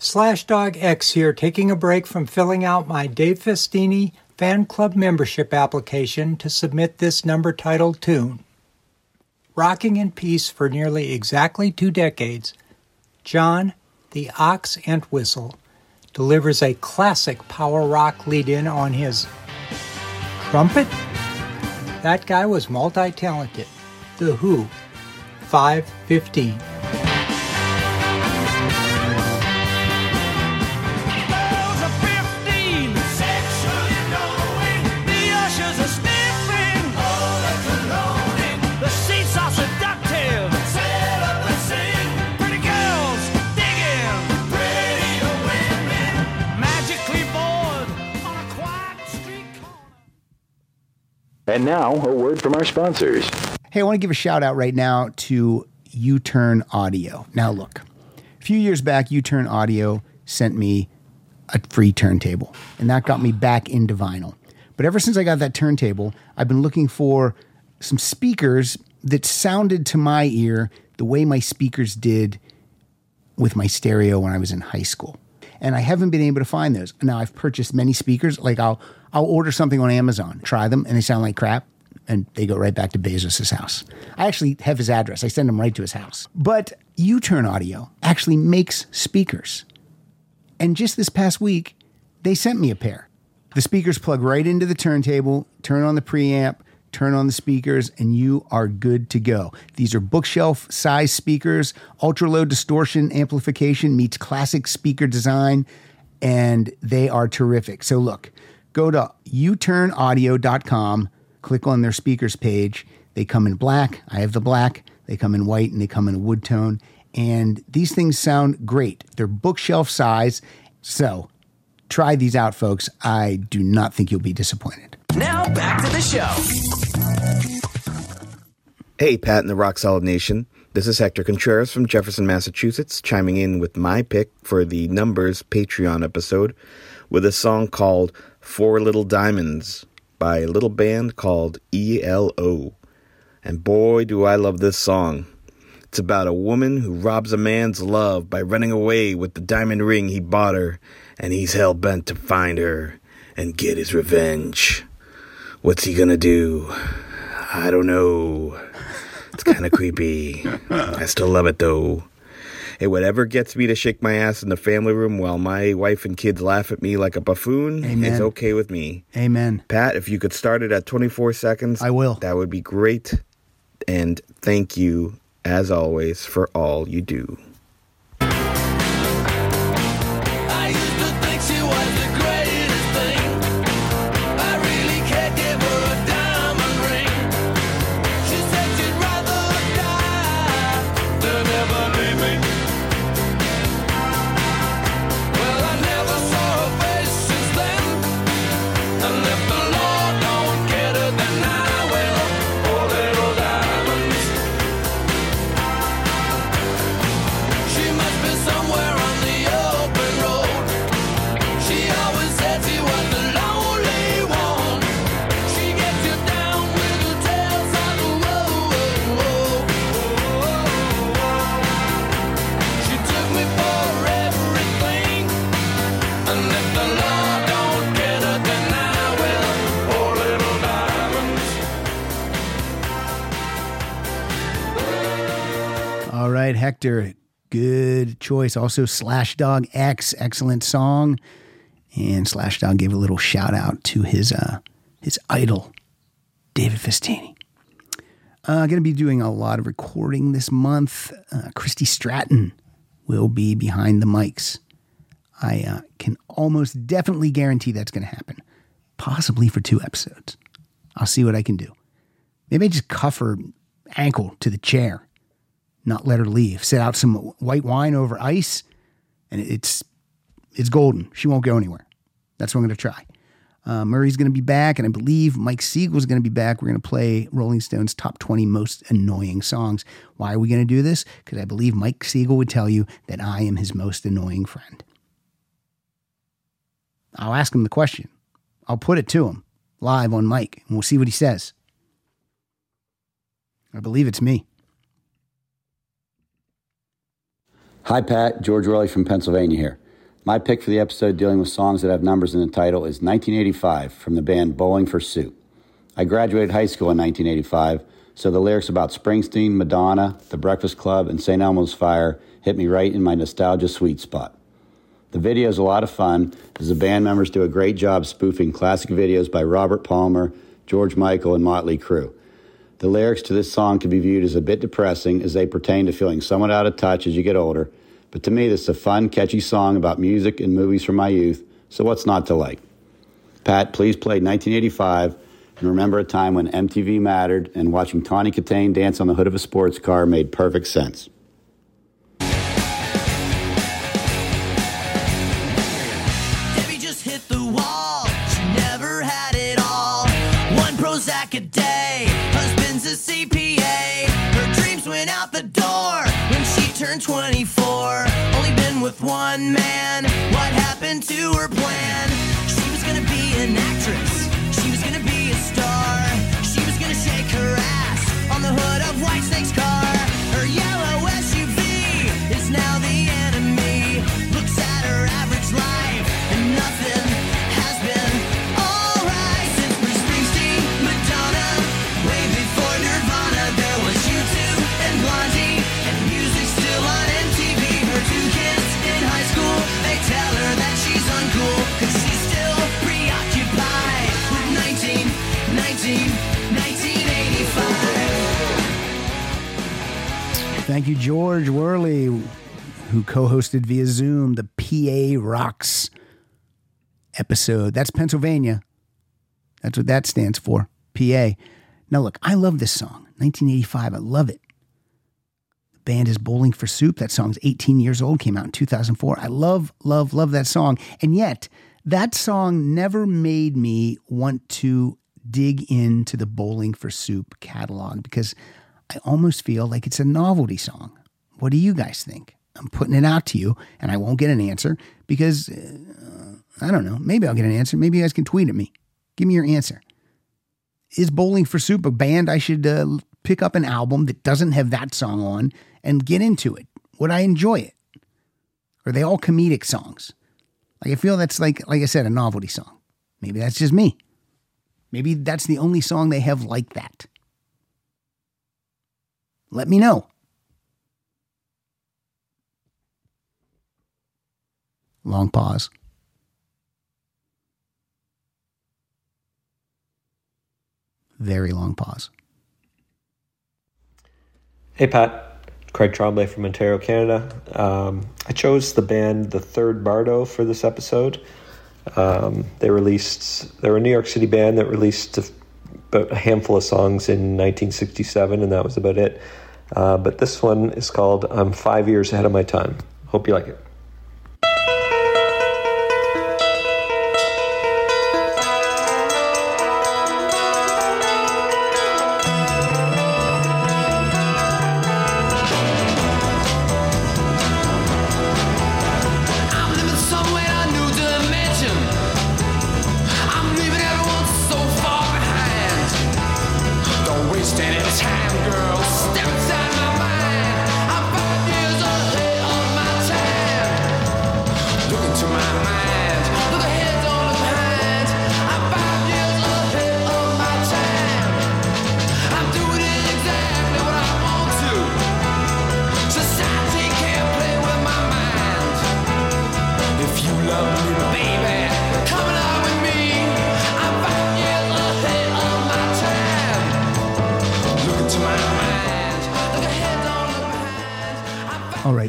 Slashdog X here, taking a break from filling out my Dave Festini fan club membership application to submit this number titled tune. Rocking in peace for nearly exactly two decades, John "The Ox Entwistle" delivers a classic power rock lead-in on his trumpet. That guy was multi-talented. The Who, five fifteen. And now, a word from our sponsors. Hey, I want to give a shout out right now to U-Turn Audio. Now look, a few years back, U-Turn Audio sent me a free turntable, and that got me back into vinyl. But ever since I got that turntable, I've been looking for some speakers that sounded to my ear the way my speakers did with my stereo when I was in high school. And I haven't been able to find those. Now, I've purchased many speakers. Like, I'll I'll order something on Amazon, try them, and they sound like crap, and they go right back to Bezos' house. I actually have his address. I send them right to his house. But U-Turn Audio actually makes speakers. And just this past week, they sent me a pair. The speakers plug right into the turntable, turn on the preamp, turn on the speakers, and you are good to go. These are bookshelf-size speakers, ultra-low distortion amplification meets classic speaker design, and they are terrific. So look, go to u turn audio dot com, click on their speakers page. They come in black. I have the black. They come in white, and they come in a wood tone. And these things sound great. They're bookshelf size. So try these out, folks. I do not think you'll be disappointed. Now back to the show. Hey, Pat and the Rock Solid Nation. This is Hector Contreras from Jefferson, Massachusetts, chiming in with my pick for the Numbers Patreon episode with a song called Four Little Diamonds by a little band called E L O. And boy, do I love this song. It's about a woman who robs a man's love by running away with the diamond ring he bought her, and he's hell-bent to find her and get his revenge. What's he gonna do? I don't know. It's kind of creepy. I still love it, though. Hey, whatever gets me to shake my ass in the family room while my wife and kids laugh at me like a buffoon Amen. Is okay with me. Amen. Pat, if you could start it at twenty-four seconds. I will. That would be great. And thank you, as always, for all you do. Hector, good choice. Also, Slashdog X, excellent song. And Slashdog gave a little shout out to his uh, his idol, David Festini. I'm uh, going to be doing a lot of recording this month. Uh, Christy Stratton will be behind the mics. I uh, can almost definitely guarantee that's going to happen, possibly for two episodes. I'll see what I can do. Maybe I just cuff her ankle to the chair. Not let her leave. Set out some white wine over ice, and it's it's golden. She won't go anywhere. That's what I'm going to try. Uh, Murray's going to be back, and I believe Mike Siegel's going to be back. We're going to play Rolling Stone's top twenty most annoying songs. Why are we going to do this? Because I believe Mike Siegel would tell you that I am his most annoying friend. I'll ask him the question. I'll put it to him live on mic, and we'll see what he says. I believe it's me. Hi, Pat. George Riley from Pennsylvania here. My pick for the episode dealing with songs that have numbers in the title is nineteen eighty-five from the band Bowling for Soup. I graduated high school in nineteen eighty-five, so the lyrics about Springsteen, Madonna, The Breakfast Club, and Saint Elmo's Fire hit me right in my nostalgia sweet spot. The video is a lot of fun, as the band members do a great job spoofing classic videos by Robert Palmer, George Michael, and Motley Crue. The lyrics to this song can be viewed as a bit depressing as they pertain to feeling somewhat out of touch as you get older, but to me this is a fun, catchy song about music and movies from my youth, so what's not to like? Pat, please play nineteen eighty-five and remember a time when M T V mattered and watching Tawny Katane dance on the hood of a sports car made perfect sense. Debbie just hit the wall, she never had it all, one Prozac a day. C P A, her dreams went out the door when she turned twenty-four. Only been with one man. What happened to her plan? She was gonna be an actress, she was gonna be a star, she was gonna shake her ass on the hood of Whitesnake's car. Her yellow S U V is now the enemy. Looks at her average life and nothing has been alright since we're Springsteen, Madonna. Tell her that she's uncool, cause she's still preoccupied with nineteen, nineteen, nineteen eighty-five. Thank you, George Worley, who co-hosted via Zoom the P A Rocks episode. That's Pennsylvania. That's what that stands for, P A. Now look, I love this song, nineteen eighty-five. I love it. Band is Bowling for Soup. That song's eighteen years old, came out in two thousand four. I love, love, love that song. And yet, that song never made me want to dig into the Bowling for Soup catalog because I almost feel like it's a novelty song. What do you guys think? I'm putting it out to you, and I won't get an answer because, uh, I don't know, maybe I'll get an answer. Maybe you guys can tweet at me. Give me your answer. Is Bowling for Soup a band I should uh, pick up an album that doesn't have that song on and get into it? Would I enjoy it? Are they all comedic songs? Like I feel that's like, like I said, a novelty song. Maybe that's just me. Maybe that's the only song they have like that. Let me know. Long pause. Very long pause. Hey, Pat. Craig Tremblay from Ontario, Canada. Um, I chose the band The Third Bardo for this episode. Um, they released, they were a New York City band that released a, about a handful of songs in nineteen sixty-seven, and that was about it. Uh, but this one is called I'm Five Years Ahead of My Time. Hope you like it.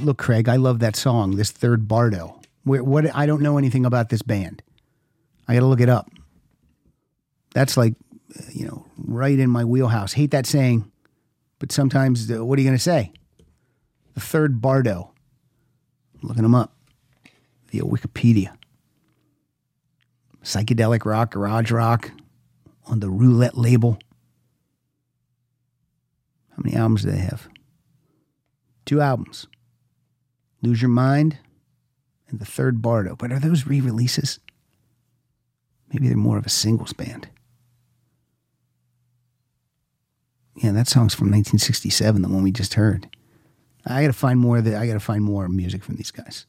Look, Craig, I love that song, this Third Bardo. Where, what? I don't know anything about this band. I got to look it up. That's like, you know, right in my wheelhouse. Hate that saying, but sometimes, uh, what are you going to say? The Third Bardo. I'm looking them up via Wikipedia. Psychedelic rock, garage rock, on the Roulette label. How many albums do they have? Two albums. Lose Your Mind, and The Third Bardo. But are those re-releases? Maybe they're more of a singles band. Yeah, that song's from nineteen sixty-seven, the one we just heard. I gotta find more that I gotta find more music from these guys.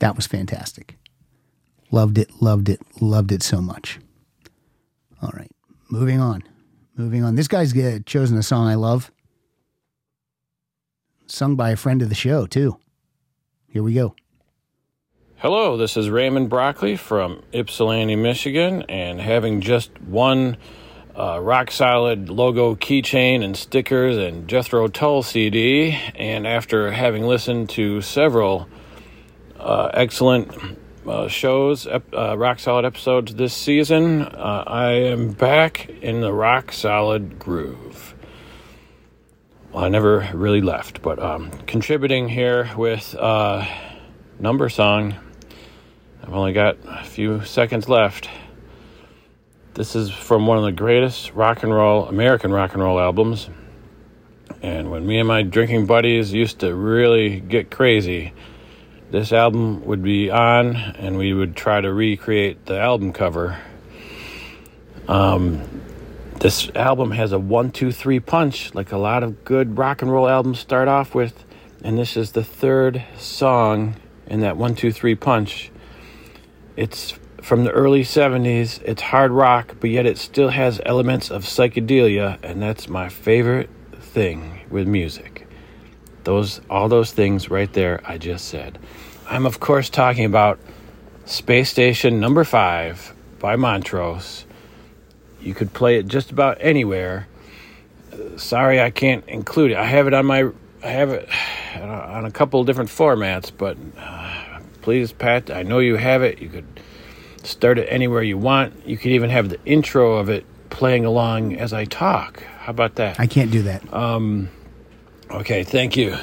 That was fantastic. Loved it, loved it, loved it so much. All right, moving on. Moving on. This guy's uh, chosen a song I love. Sung by a friend of the show, too. Here we go. Hello, this is Raymond Broccoli from Ypsilanti, Michigan, and having just one uh, rock-solid logo keychain and stickers and Jethro Tull C D, and after having listened to several uh, excellent uh, shows, ep- uh, rock-solid episodes this season, uh, I am back in the rock-solid groove. Well, I never really left, but um, contributing here with uh, number song. I've only got a few seconds left. This is from one of the greatest rock and roll, American rock and roll albums. And when me and my drinking buddies used to really get crazy, this album would be on, and we would try to recreate the album cover. Um... This album has a one, two, three punch, like a lot of good rock and roll albums start off with. And this is the third song in that one, two, three punch. It's from the early seventies. It's hard rock, but yet it still has elements of psychedelia. And that's my favorite thing with music. Those, all those things right there I just said. I'm, of course, talking about Space Station Number five by Montrose. You could play it just about anywhere. Uh, sorry, I can't include it. I have it on my, I have it on a couple of different formats. But uh, please, Pat, I know you have it. You could start it anywhere you want. You could even have the intro of it playing along as I talk. How about that? I can't do that. Um. Okay. Thank you.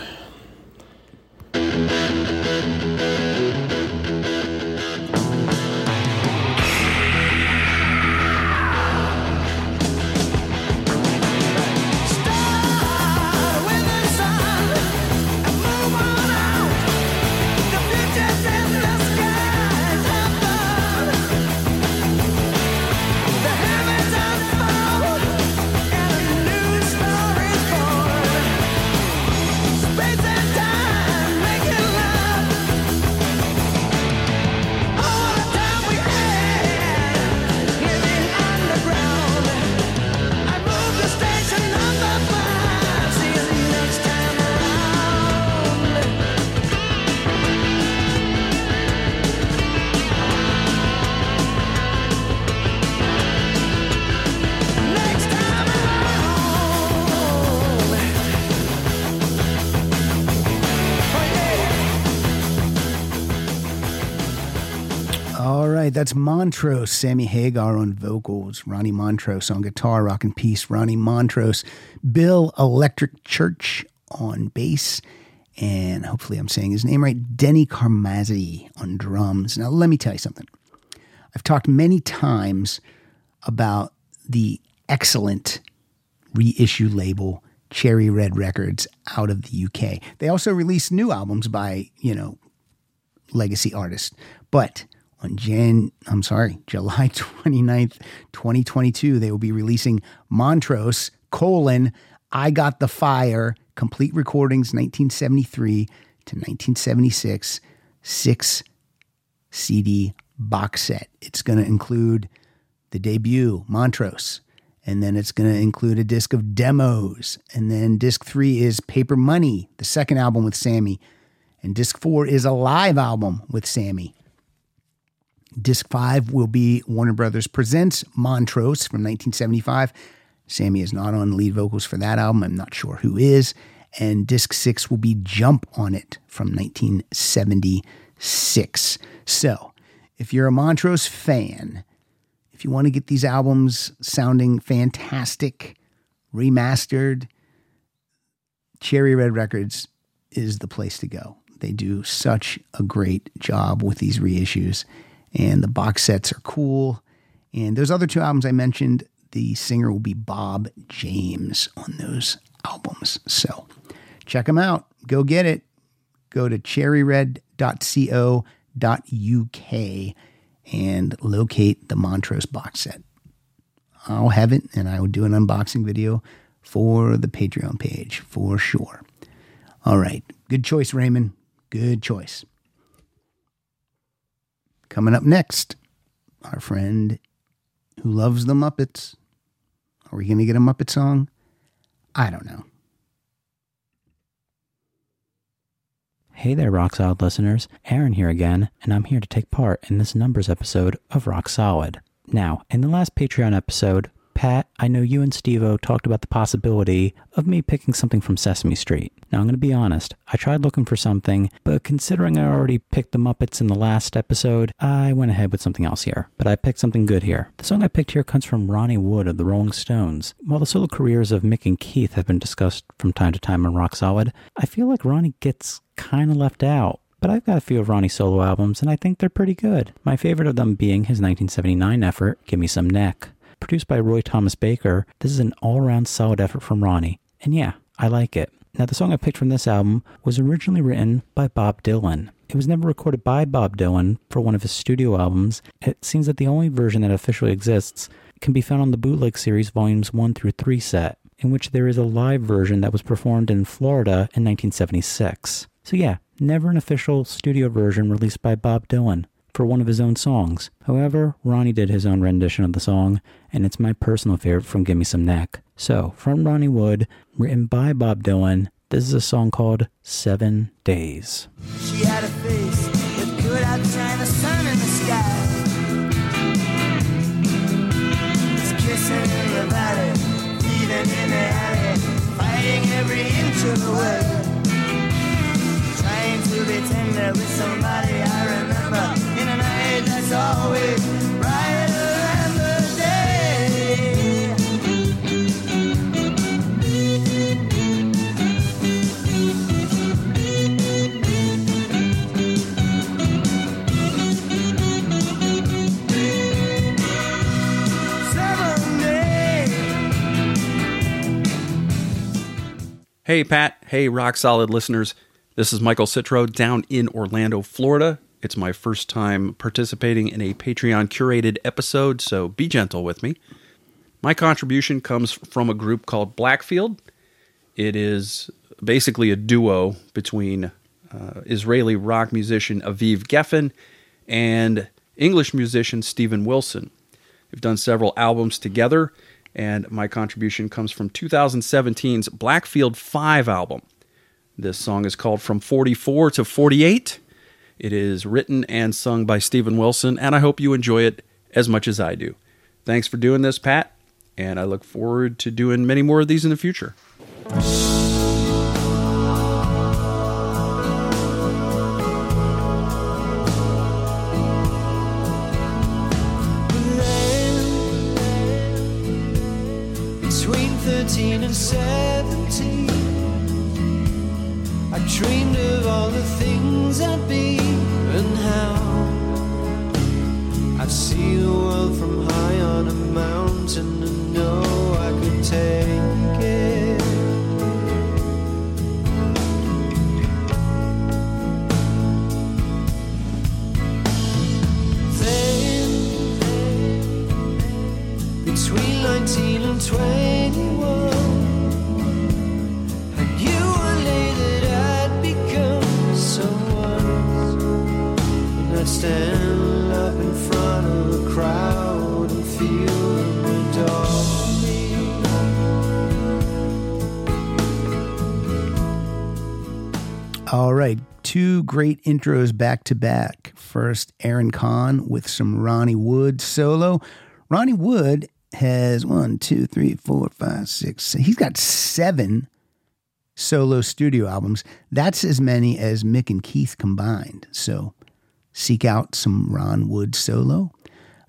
that's Montrose, Sammy Hagar on vocals, Ronnie Montrose on guitar, rock and peace, Ronnie Montrose, Bill Electric Church on bass, and hopefully I'm saying his name right, Denny Carmazzi on drums. Now, let me tell you something. I've talked many times about the excellent reissue label Cherry Red Records out of the U K. They also release new albums by, you know, legacy artists. But on Jan, I'm sorry, July 29th, twenty twenty-two, they will be releasing Montrose, colon, I Got the Fire, complete recordings, nineteen seventy-three to nineteen seventy-six, six C D box set. It's going to include the debut, Montrose, and then it's going to include a disc of demos, and then disc three is Paper Money, the second album with Sammy, and disc four is a live album with Sammy. Disc five will be Warner Brothers Presents Montrose from nineteen seventy-five. Sammy is not on lead vocals for that album. I'm not sure who is. And disc six will be Jump on It from nineteen seventy-six. So if you're a Montrose fan, if you want to get these albums sounding fantastic, remastered, Cherry Red Records is the place to go. They do such a great job with these reissues. And the box sets are cool. And those other two albums I mentioned, the singer will be Bob James on those albums. So check them out. Go get it. Go to cherry red dot co dot u k and locate the Montrose box set. I'll have it, and I will do an unboxing video for the Patreon page for sure. All right. Good choice, Raymond. Good choice. Coming up next, our friend who loves the Muppets. Are we going to get a Muppet song? I don't know. Hey there, Rock Solid listeners. Aaron here again, and I'm here to take part in this numbers episode of Rock Solid. Now, in the last Patreon episode, Pat, I know you and Steve-O talked about the possibility of me picking something from Sesame Street. Now, I'm going to be honest. I tried looking for something, but considering I already picked the Muppets in the last episode, I went ahead with something else here. But I picked something good here. The song I picked here comes from Ronnie Wood of the Rolling Stones. While the solo careers of Mick and Keith have been discussed from time to time on Rock Solid, I feel like Ronnie gets kind of left out. But I've got a few of Ronnie's solo albums, and I think they're pretty good. My favorite of them being his nineteen seventy-nine effort, Give Me Some Neck. Produced by Roy Thomas Baker, this is an all-around solid effort from Ronnie. And yeah, I like it. Now, the song I picked from this album was originally written by Bob Dylan. It was never recorded by Bob Dylan for one of his studio albums. It seems that the only version that officially exists can be found on the Bootleg Series Volumes one through three set, in which there is a live version that was performed in Florida in nineteen seventy-six. So yeah, never an official studio version released by Bob Dylan for one of his own songs. However, Ronnie did his own rendition of the song, and it's my personal favorite from Give Me Some Neck. So, from Ronnie Wood, written by Bob Dylan, this is a song called Seven Days. She had a face that could outshine the sun in the sky. It's kissing in the valley, feeding in the alley, fighting every inch of the way. Trying to be tender with somebody I remember. That's always brighter than the day. Seven days. Hey, Pat. Hey, Rock Solid listeners. This is Michael Citro down in Orlando, Florida. It's my first time participating in a Patreon-curated episode, so be gentle with me. My contribution comes from a group called Blackfield. It is basically a duo between uh, Israeli rock musician Aviv Geffen and English musician Stephen Wilson. They've done several albums together, and my contribution comes from two thousand seventeen's Blackfield five album. This song is called From forty-four to forty-eight. It is written and sung by Stephen Wilson, and I hope you enjoy it as much as I do. Thanks for doing this, Pat, and I look forward to doing many more of these in the future. thirteen and seventeen, I dreamed of all the things I'd be and how I'd see the world from high on a mountain and know I could take it. Then, between nineteen and twenty-one, stand up in front of a crowd and feel them adore me. All right, two great intros back to back. First, Aaron Kahn with some Ronnie Wood solo. Ronnie Wood has one, two, three, four, five, six, six. He's got seven solo studio albums. That's as many as Mick and Keith combined, so seek out some Ron Wood solo.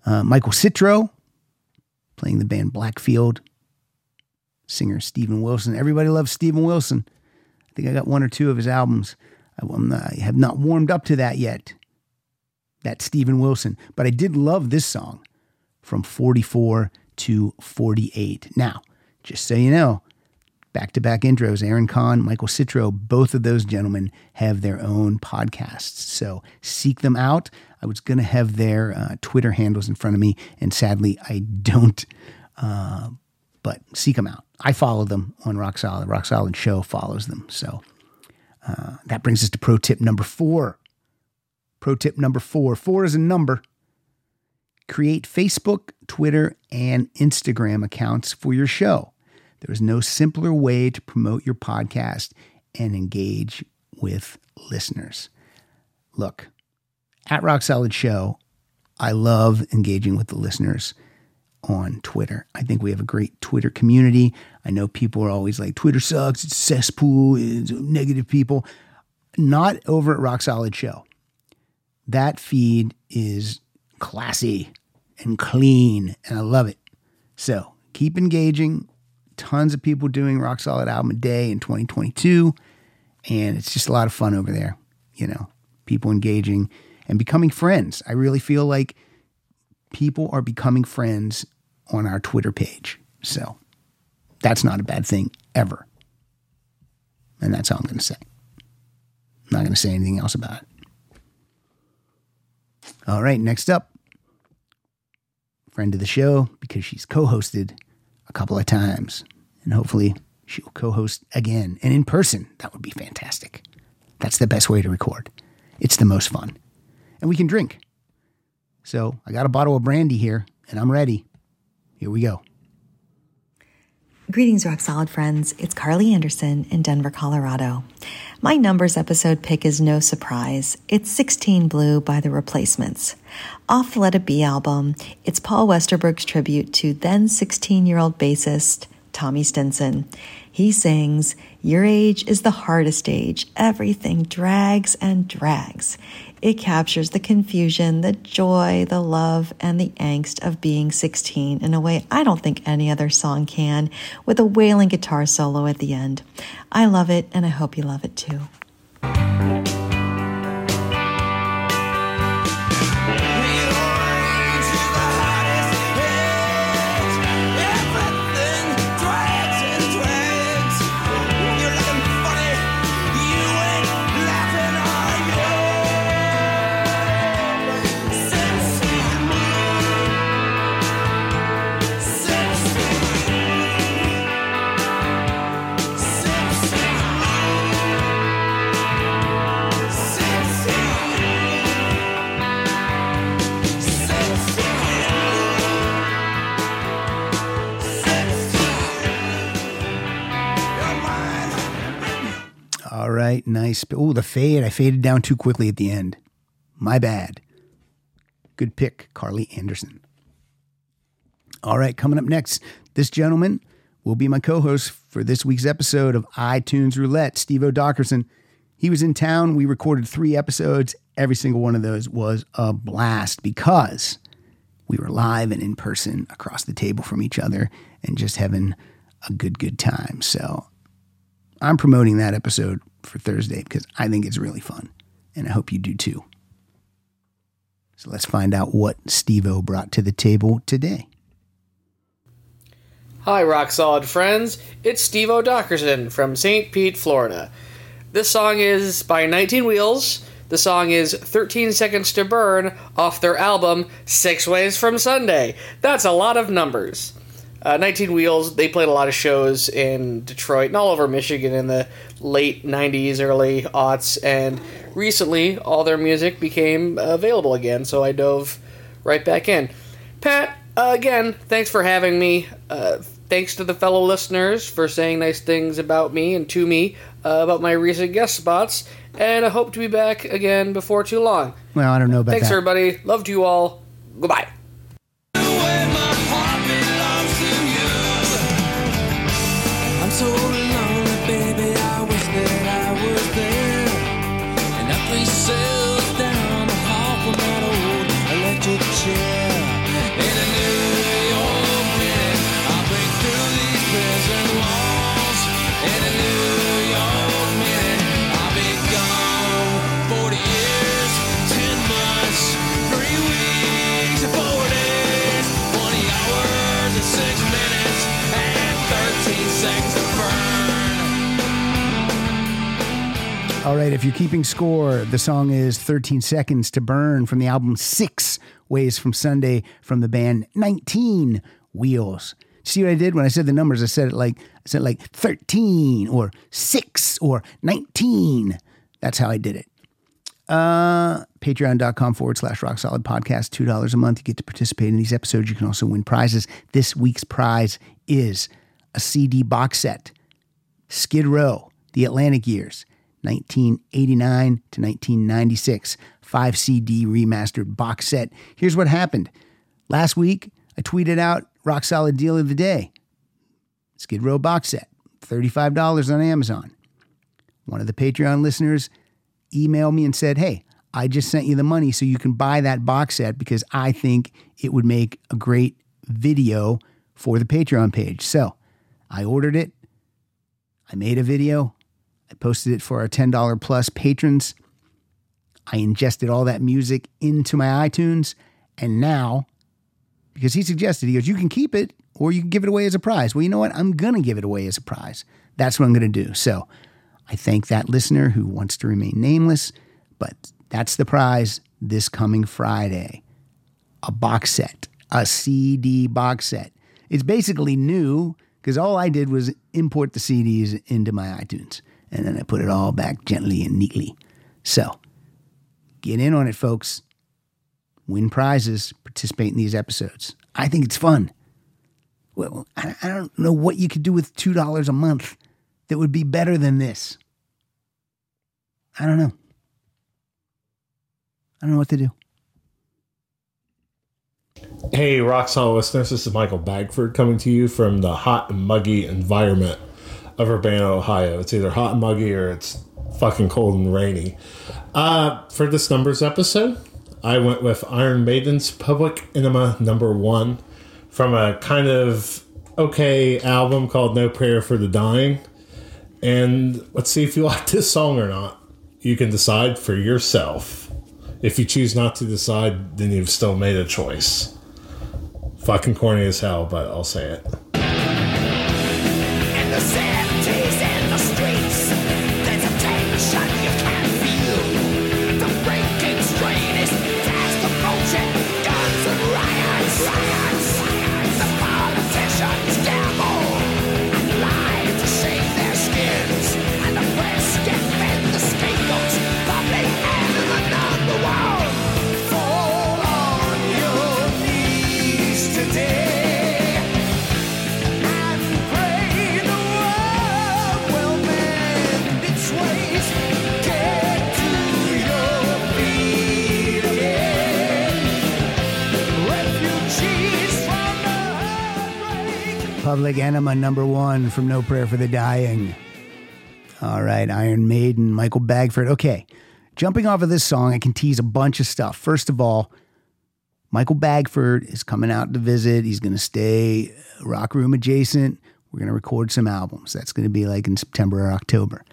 Uh, Michael Citro, playing the band Blackfield. Singer Stephen Wilson. Everybody loves Stephen Wilson. I think I got one or two of his albums. I, not, I have not warmed up to that yet. That's Stephen Wilson. But I did love this song, From forty-four to forty-eight. Now, just so you know, back-to-back intros, Aaron Kahn, Michael Citro, both of those gentlemen have their own podcasts, so seek them out. I was going to have their uh, Twitter handles in front of me, and sadly, I don't, uh, but seek them out. I follow them on Rock Solid. Rock Solid Show follows them, so uh, that brings us to pro tip number four. Pro tip number four. Four is a number. Create Facebook, Twitter, and Instagram accounts for your show. There is no simpler way to promote your podcast and engage with listeners. Look, at Rock Solid Show, I love engaging with the listeners on Twitter. I think we have a great Twitter community. I know people are always like, Twitter sucks, it's cesspool, it's negative people. Not over at Rock Solid Show. That feed is classy and clean, and I love it. So keep engaging. Tons of people doing Rock Solid album a day in twenty twenty-two, and it's just a lot of fun over there, you know, people engaging and becoming friends. I really feel like people are becoming friends on our Twitter page, so that's not a bad thing ever, and that's all I'm going to say. I'm not going to say anything else about it. All right, next up, friend of the show, because she's co-hosted a couple of times, and hopefully she'll co-host again, and in person. That would be fantastic. That's the best way to record. It's the most fun, and we can drink. So I got a bottle of brandy here, and I'm ready. Here we go. Greetings, Rock Solid friends. It's Carly Anderson in Denver, Colorado. My numbers episode pick is no surprise. It's sixteen Blue by The Replacements. Off Let It Be album, it's Paul Westerberg's tribute to then sixteen-year-old bassist Tommy Stinson. He sings, "Your age is the hardest age. Everything drags and drags." It captures the confusion, the joy, the love, and the angst of being sixteen in a way I don't think any other song can, with a wailing guitar solo at the end. I love it, and I hope you love it too. Nice. Oh, the fade. I faded down too quickly at the end. My bad. Good pick, Carly Anderson. All right, coming up next, this gentleman will be my co-host for this week's episode of iTunes Roulette, Steve O'Dockerson. He was in town. We recorded three episodes. Every single one of those was a blast because we were live and in person across the table from each other and just having a good, good time. So I'm promoting that episode for Thursday because I think it's really fun, and I hope you do too. So let's find out what Steve-O brought to the table today. Hi, Rock Solid friends. It's Steve O'Dockerson from Saint Pete, Florida. This song is by nineteen Wheels. The song is thirteen Seconds to Burn off their album Six Ways from Sunday. That's a lot of numbers. Uh, nineteen Wheels, they played a lot of shows in Detroit and all over Michigan in the late nineties, early aughts, and recently all their music became available again, so I dove right back in. Pat, uh, again, thanks for having me. Uh, thanks to the fellow listeners for saying nice things about me and to me uh, about my recent guest spots, and I hope to be back again before too long. Well, I don't know about thanks, that. Thanks, everybody. Love to you all. Goodbye. So lonely, baby, I wish that I was there. And I three cells down the hall from that old electric chair. In a New York wind, I'll break through these prison walls. In a New York minute, I'll be gone forty years, ten months, three weeks, four days, twenty hours and six minutes, and thirteen seconds. All right, if you're keeping score, the song is thirteen Seconds to Burn from the album Six Ways from Sunday from the band nineteen Wheels. See what I did when I said the numbers? I said it like I said like thirteen or six or nineteen. That's how I did it. Uh, Patreon.com forward slash rock solid podcast, two dollars a month. You get to participate in these episodes. You can also win prizes. This week's prize is a C D box set, Skid Row, The Atlantic Years, nineteen eighty-nine to nineteen ninety-six, five C D remastered box set. Here's what happened. Last week, I tweeted out Rock Solid Deal of the Day. Skid Row box set, thirty-five dollars on Amazon. One of the Patreon listeners emailed me and said, hey, I just sent you the money so you can buy that box set because I think it would make a great video for the Patreon page. So I ordered it. I made a video. I posted it for our ten dollars plus patrons. I ingested all that music into my iTunes. And now, because he suggested, he goes, you can keep it or you can give it away as a prize. Well, you know what? I'm going to give it away as a prize. That's what I'm going to do. So I thank that listener who wants to remain nameless, but that's the prize this coming Friday. A box set, a C D box set. It's basically new because all I did was import the C Ds into my iTunes. And then I put it all back gently and neatly. So, get in on it, folks. Win prizes. Participate in these episodes. I think it's fun. Well, I don't know what you could do with two dollars a month that would be better than this. I don't know. I don't know what to do. Hey, Rock Solid listeners. This is Michael Bagford coming to you from the hot and muggy environment of Urbana, Ohio. It's either hot and muggy or it's fucking cold and rainy. Uh, for this numbers episode, I went with Iron Maiden's Public Enema Number One from a kind of okay album called No Prayer for the Dying. And let's see if you like this song or not. You can decide for yourself. If you choose not to decide, then you've still made a choice. Fucking corny as hell, but I'll say it. Public Enema Number One from No Prayer for the Dying. All right, Iron Maiden, Michael Bagford. Okay, jumping off of this song, I can tease a bunch of stuff. First of all, Michael Bagford is coming out to visit. He's going to stay rock room adjacent. We're going to record some albums. That's going to be like in September or October.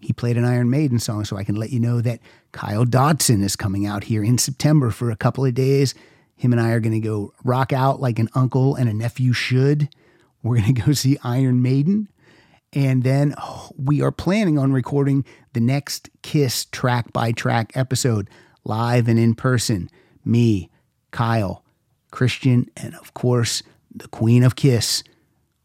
He played an Iron Maiden song, so I can let you know that Kyle Dodson is coming out here in September for a couple of days. Him and I are going to go rock out like an uncle and a nephew should. We're going to go see Iron Maiden. And then oh, we are planning on recording the next Kiss track-by-track episode, live and in person. Me, Kyle, Christian, and of course, the Queen of Kiss,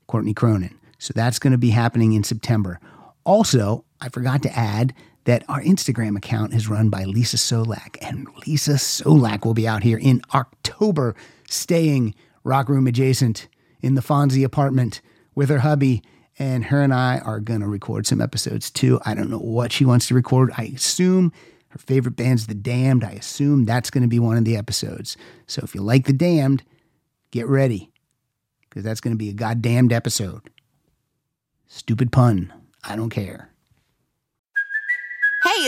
Courtney Cronin. So that's going to be happening in September. Also, I forgot to add that our Instagram account is run by Lisa Solak, and Lisa Solak will be out here in October staying Rock Room adjacent in the Fonzie apartment with her hubby, and her and I are going to record some episodes too. I don't know what she wants to record. I assume her favorite band's The Damned. I assume that's going to be one of the episodes. So if you like The Damned, get ready, because that's going to be a goddamned episode. Stupid pun. I don't care. Hey,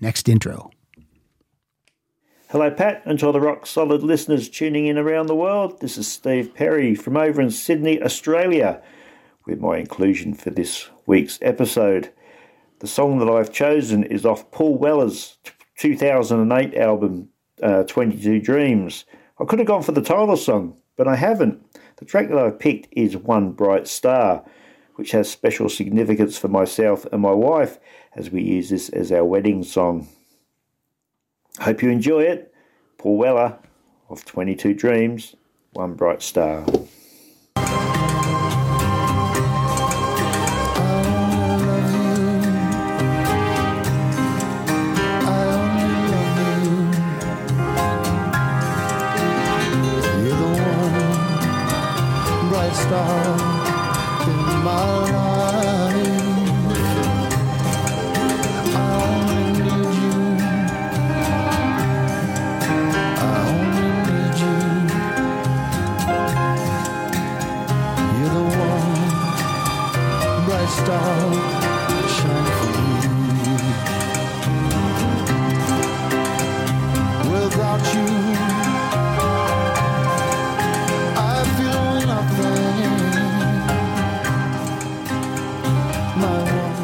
Next intro. Hello, Pat, and to all the rock solid listeners tuning in around the world. This is Steve Perry from over in Sydney, Australia, with my inclusion for this week's episode. The song that I've chosen is off Paul Weller's two thousand eight album, uh, twenty-two Dreams. I could have gone for the title song, but I haven't. The track that I've picked is One Bright Star, which has special significance for myself and my wife as we use this as our wedding song. Hope you enjoy it. Paul Weller of twenty-two Dreams, One Bright Star.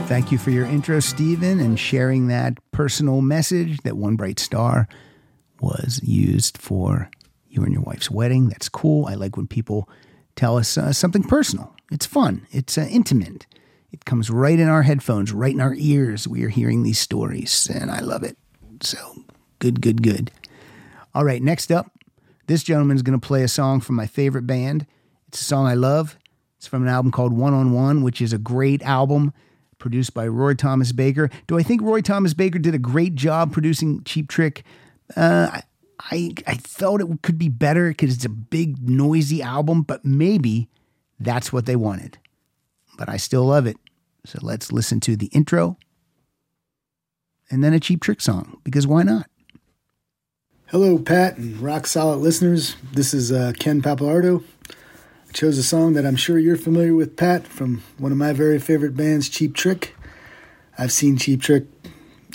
Thank you for your intro, Stephen, and sharing that personal message that One Bright Star was used for you and your wife's wedding. That's cool. I like when people tell us uh, something personal. It's fun. It's uh, intimate. It comes right in our headphones, right in our ears. We are hearing these stories, and I love it. So good, good, good. All right, next up, this gentleman's going to play a song from my favorite band. It's a song I love. It's from an album called One on One, which is a great album, produced by Roy Thomas Baker. Do I think Roy Thomas Baker did a great job producing Cheap Trick? Uh, I I thought it could be better because it's a big, noisy album, but maybe that's what they wanted. But I still love it. So let's listen to the intro and then a Cheap Trick song, because why not? Hello, Pat and Rock Solid listeners. This is uh, Ken Papalardo. I chose a song that I'm sure you're familiar with, Pat, from one of my very favorite bands, Cheap Trick. I've seen Cheap Trick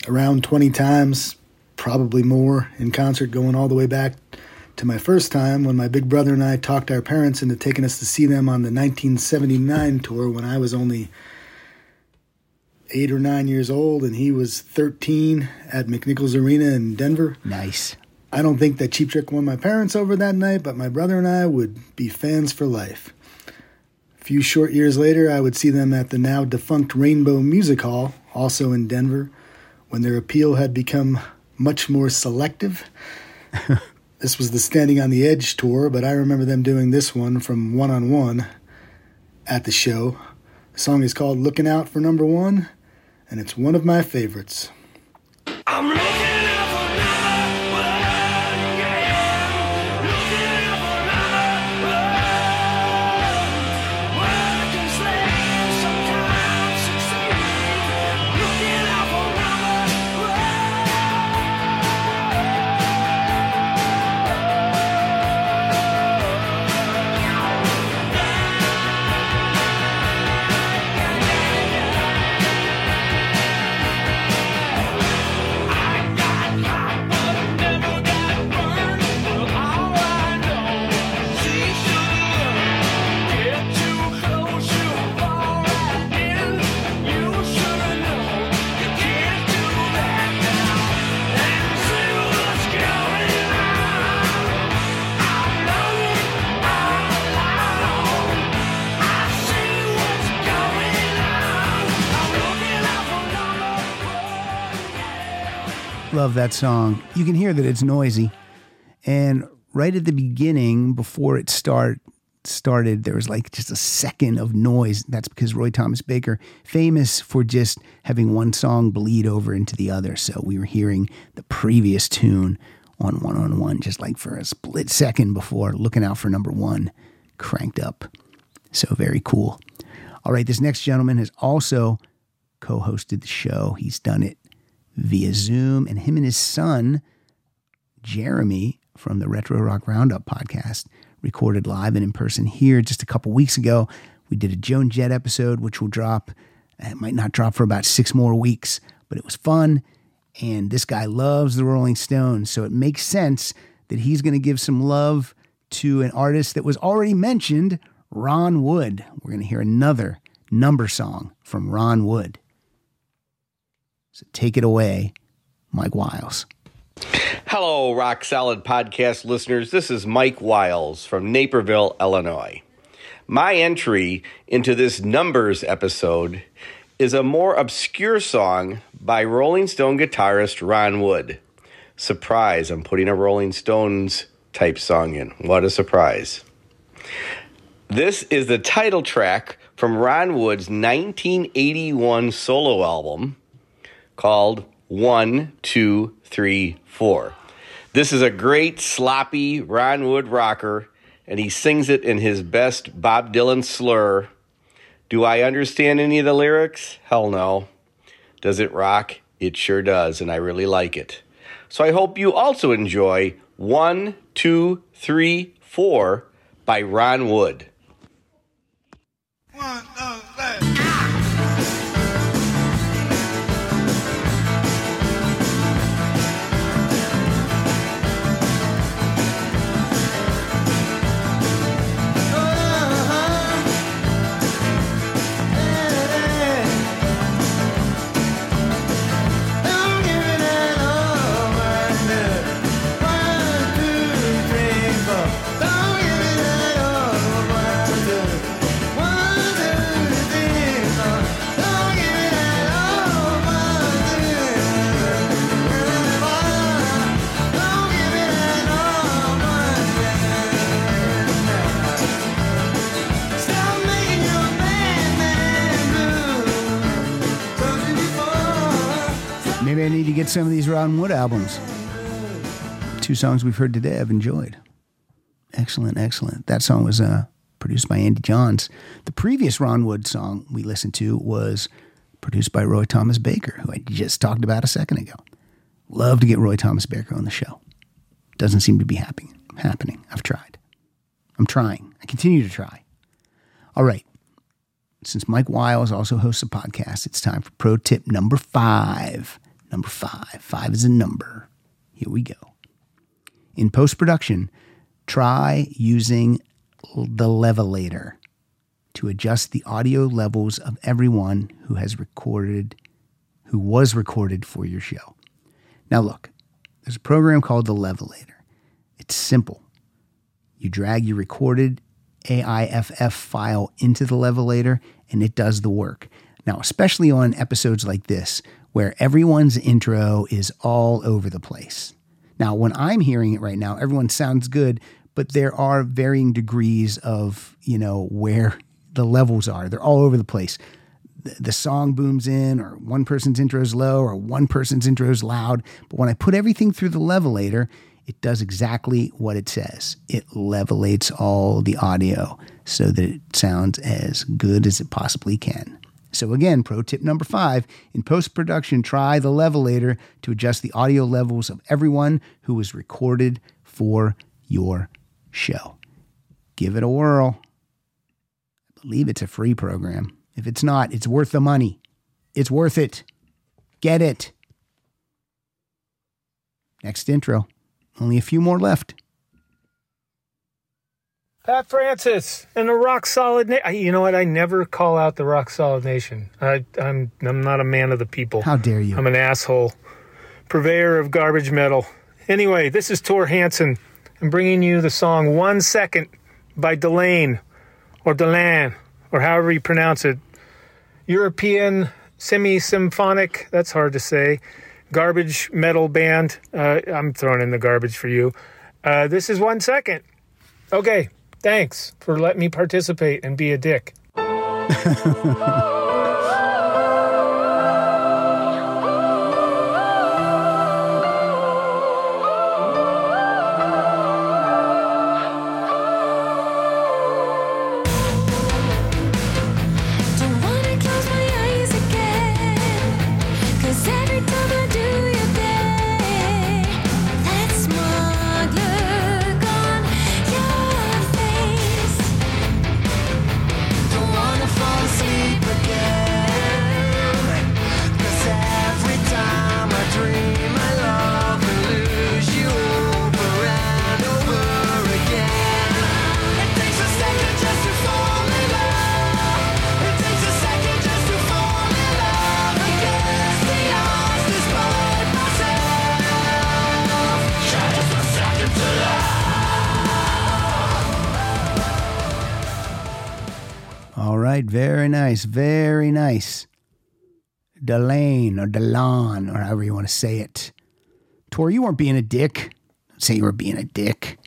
around twenty times, probably more, in concert, going all the way back to my first time when my big brother and I talked our parents into taking us to see them on the nineteen seventy-nine tour when I was only eight or nine years old and he was thirteen at McNichols Arena in Denver. Nice. I don't think that Cheap Trick won my parents over that night, but my brother and I would be fans for life. A few short years later, I would see them at the now defunct Rainbow Music Hall, also in Denver, when their appeal had become much more selective. This was the Standing on the Edge tour, but I remember them doing this one from One on One at the show. The song is called Looking Out for Number One, and it's one of my favorites. I'm looking out for Looking out for another world, where I can say love that song. You can hear that it's noisy. And right at the beginning, before it start started, there was like just a second of noise. That's because Roy Thomas Baker, famous for just having one song bleed over into the other. So we were hearing the previous tune on one on one, just like for a split second before Looking Out for Number One cranked up. So very cool. All right, this next gentleman has also co-hosted the show. He's done it via Zoom, and him and his son, Jeremy, from the Retro Rock Roundup podcast, recorded live and in person here just a couple weeks ago. We did a Joan Jett episode, which will drop, it might not drop for about six more weeks, but it was fun. And this guy loves the Rolling Stones, so it makes sense that he's going to give some love to an artist that was already mentioned, Ron Wood. We're going to hear another number song from Ron Wood. So take it away, Mike Wiles. Hello, Rock Solid Podcast listeners. This is Mike Wiles from Naperville, Illinois. My entry into this numbers episode is a more obscure song by Rolling Stone guitarist Ron Wood. Surprise, I'm putting a Rolling Stones type song in. What a surprise. This is the title track from Ron Wood's nineteen eighty-one solo album called One, Two, Three, Four. This is a great, sloppy Ron Wood rocker, and he sings it in his best Bob Dylan slur. Do I understand any of the lyrics? Hell no. Does it rock? It sure does, and I really like it. So I hope you also enjoy One, Two, Three, Four by Ron Wood. One, two, three. I need to get some of these Ron Wood albums. Two songs we've heard today I've enjoyed. Excellent, excellent. That song was uh, produced by Andy Johns. The previous Ron Wood song we listened to was produced by Roy Thomas Baker, who I just talked about a second ago. Love to get Roy Thomas Baker on the show. Doesn't seem to be happening. happening. I've tried. I'm trying. I continue to try. All right. Since Mike Wiles also hosts a podcast, it's time for pro tip number five. Number five. Five is a number. Here we go. In post-production, try using the levelator to adjust the audio levels of everyone who has recorded, who was recorded for your show. Now look, there's a program called the Levelator. It's simple. You drag your recorded A I F F file into the levelator and it does the work. Now, especially on episodes like this, where everyone's intro is all over the place. Now, when I'm hearing it right now, everyone sounds good, but there are varying degrees of, you know, where the levels are. They're all over the place. The, the song booms in, or one person's intro is low, or one person's intro is loud. But when I put everything through the levelator, it does exactly what it says. It levelates all the audio so that it sounds as good as it possibly can. So again, pro tip number five, in post-production, try the levelator to adjust the audio levels of everyone who was recorded for your show. Give it a whirl. I believe it's a free program. If it's not, it's worth the money. It's worth it. Get it. Next intro. Only a few more left. Pat Francis and the Rock Solid Nation. You know what? I never call out the Rock Solid Nation. I, I'm I'm not a man of the people. How dare you? I'm an asshole. Purveyor of garbage metal. Anyway, this is Tor Hansen. I'm bringing you the song One Second by Delane, or Delane, or however you pronounce it. European semi-symphonic, that's hard to say, garbage metal band. Uh, I'm throwing in the garbage for you. Uh, this is one second. Okay, thanks for letting me participate and be a dick. Very nice, very nice. Delane or Delon or however you want to say it. Tor, you weren't being a dick. Don't say you were being a dick.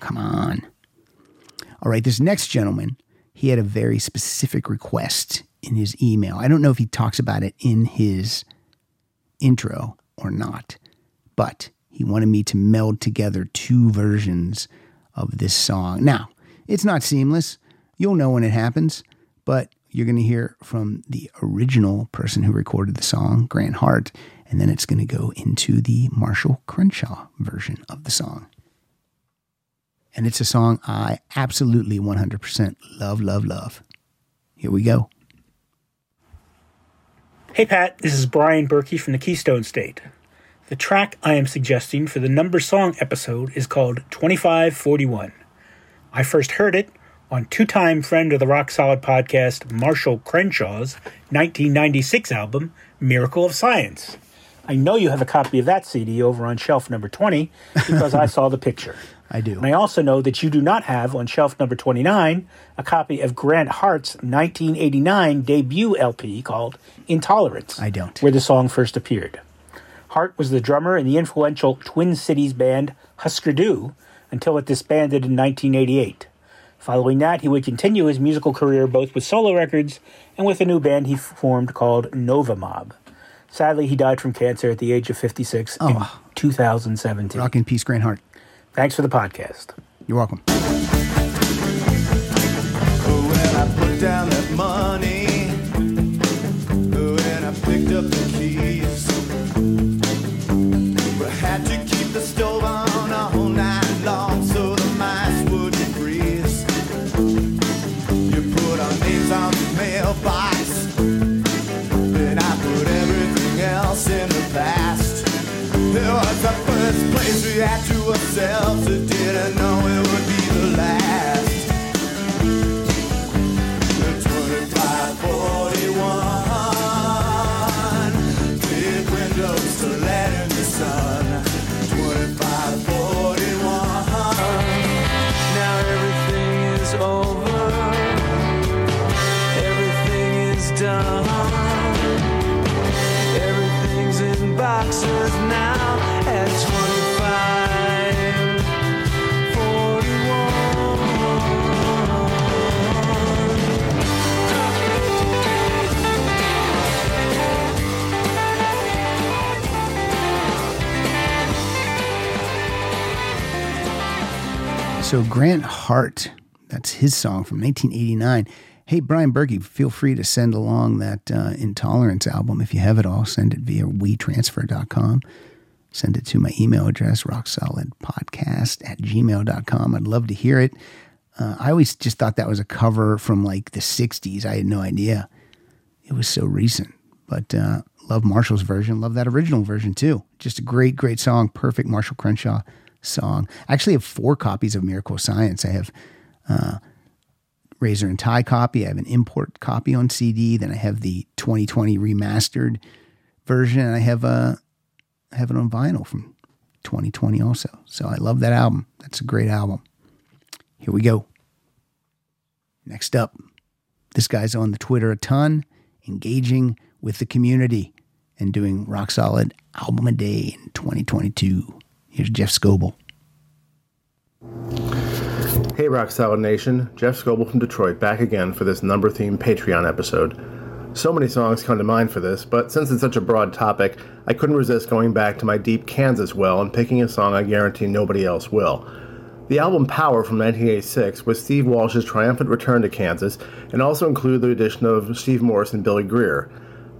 Come on. All right, this next gentleman, he had a very specific request in his email. I don't know if he talks about it in his intro or not, but he wanted me to meld together two versions of this song. Now, it's not seamless. You'll know when it happens. But you're going to hear from the original person who recorded the song, Grant Hart, and then it's going to go into the Marshall Crenshaw version of the song. And it's a song I absolutely one hundred percent love, love, love. Here we go. Hey, Pat, this is Brian Berkey from the Keystone State. The track I am suggesting for the number song episode is called twenty-five forty-one. I first heard it on two-time friend of the Rock Solid podcast, Marshall Crenshaw's nineteen ninety-six album, Miracle of Science. I know you have a copy of that C D over on shelf number twenty because I saw the picture. I do. And I also know that you do not have on shelf number twenty-nine a copy of Grant Hart's nineteen eighty-nine debut L P called Intolerance. I don't. Where the song first appeared. Hart was the drummer in the influential Twin Cities band Husker Du until it disbanded in nineteen eighty-eight. Following that, he would continue his musical career both with solo records and with a new band he formed called Nova Mob. Sadly, he died from cancer at the age of fifty-six oh. in two thousand seventeen. Rock in peace, Grant Hart. Thanks for the podcast. You're welcome. When I put down that money, when I picked up the keys, I had to keep the stove on all night long so the mice would. On the mailbox, then I put everything else in the past. It was the first place we had to ourselves. It didn't know it would be the last. The twenty-five forty-one, big windows to let in the sun. twenty-five forty-one, now everything is over. Everything's in boxes now at twenty-five forty-one. So Grant Hart, that's his song from nineteen eighty-nine. Hey, Brian Berkey, feel free to send along that uh, Intolerance album. If you have it all, send it via we transfer dot com. Send it to my email address, rocksolidpodcast at gmail dot com. I'd love to hear it. Uh, I always just thought that was a cover from like the sixties. I had no idea. It was so recent. But uh, love Marshall's version. Love that original version too. Just a great, great song. Perfect Marshall Crenshaw song. I actually have four copies of Miracle Science. I have... Uh, Razor and Tie copy. I have an import copy on C D. Then I have the twenty twenty remastered version. And I have a, I have it on vinyl from twenty twenty also. So I love that album. That's a great album. Here we go. Next up, this guy's on the Twitter a ton, engaging with the community. and doing rock solid album a day in twenty twenty-two. Here's Jeff Scoble. Hey, Rock Solid Nation. Jeff Scoble from Detroit back again for this number-themed Patreon episode. So many songs come to mind for this, but since it's such a broad topic, I couldn't resist going back to my deep Kansas well and picking a song I guarantee nobody else will. The album Power from nineteen eighty-six was Steve Walsh's triumphant return to Kansas and also included the addition of Steve Morris and Billy Greer.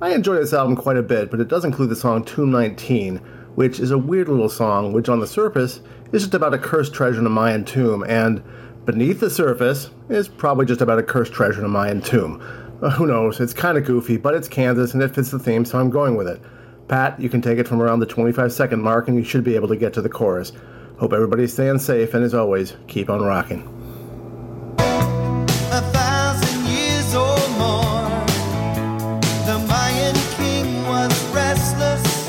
I enjoyed this album quite a bit, but it does include the song Tomb nineteen, which is a weird little song which on the surface is just about a cursed treasure in a Mayan tomb, and beneath the surface is probably just about a cursed treasure in a Mayan tomb. Uh, who knows, it's kind of goofy, but it's Kansas and it fits the theme, so I'm going with it. Pat, you can take it from around the twenty-five second mark and you should be able to get to the chorus. Hope everybody's staying safe, and as always, keep on rocking. A thousand years or more, the Mayan king was restless.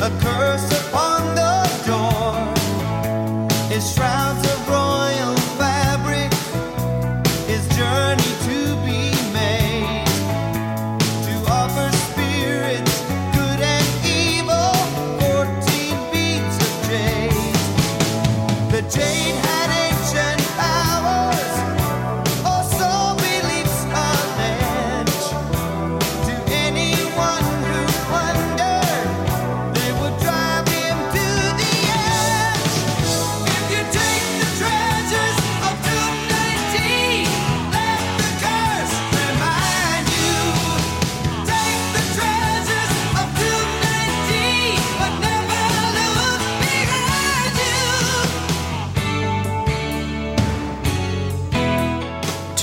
A curse upon the door, his shrouds of royal fabric, his journey to be made, to offer spirits good and evil, fourteen beads of jade. The jade had ancient powers, or so believes a legend. To anyone who wondered, they would drive him to the edge. If you take the treasures of Tomb nineteen, let the curse remind you. Take the treasures of Tomb nineteen, but never look behind you.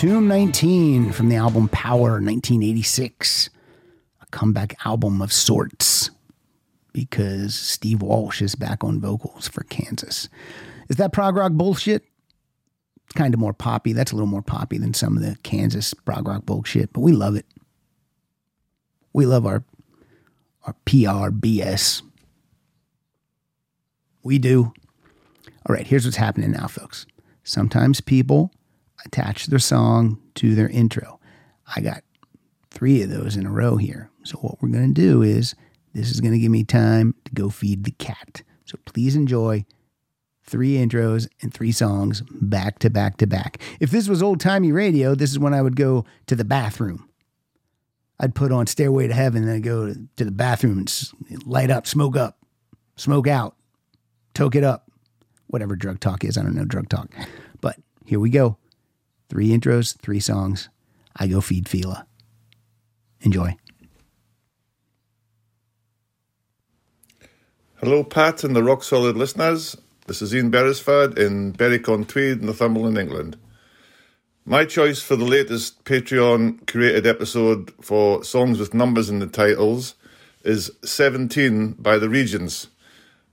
Tomb nineteen from the album Power nineteen eighty-six, a comeback album of sorts because Steve Walsh is back on vocals for Kansas. Is that prog rock bullshit? It's kind of more poppy. That's a little more poppy than some of the Kansas prog rock bullshit, but we love it. We love our our P R B S. We do. All right, here's what's happening now, folks. Sometimes people attach their song to their intro. I got three of those in a row here. So what we're going to do is, this is going to give me time to go feed the cat. So please enjoy three intros and three songs back to back to back. If this was old-timey radio, this is when I would go to the bathroom. I'd put on Stairway to Heaven, then I'd go to the bathroom and s- light up, smoke up, smoke out, toke it up. Whatever drug talk is, I don't know drug talk. But here we go. Three intros, three songs. I go feed Fila. Enjoy. Hello, Pat and the Rock Solid listeners. This is Ian Beresford in Berwick-on-Tweed, Northumberland, England. My choice for the latest Patreon-created episode for songs with numbers in the titles is seventeen by The Regents.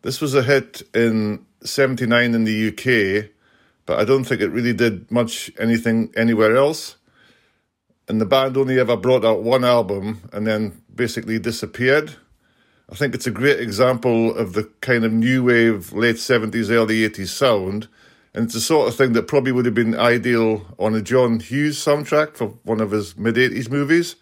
This was a hit in seventy-nine in the U K, but I don't think it really did much anything anywhere else. And the band only ever brought out one album and then basically disappeared. I think it's a great example of the kind of new wave, late seventies, early eighties sound. And it's the sort of thing that probably would have been ideal on a John Hughes soundtrack for one of his mid-eighties movies.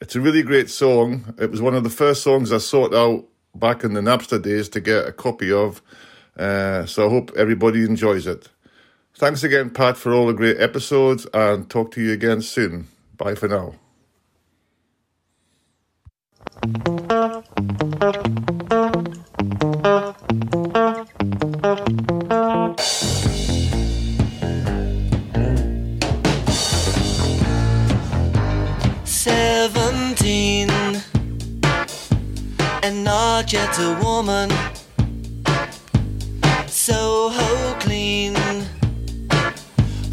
It's a really great song. It was one of the first songs I sought out back in the Napster days to get a copy of. Uh, so I hope everybody enjoys it. Thanks again, Pat, for all the great episodes, and talk to you again soon. Bye for now. Seventeen, and not yet a woman, so ho clean.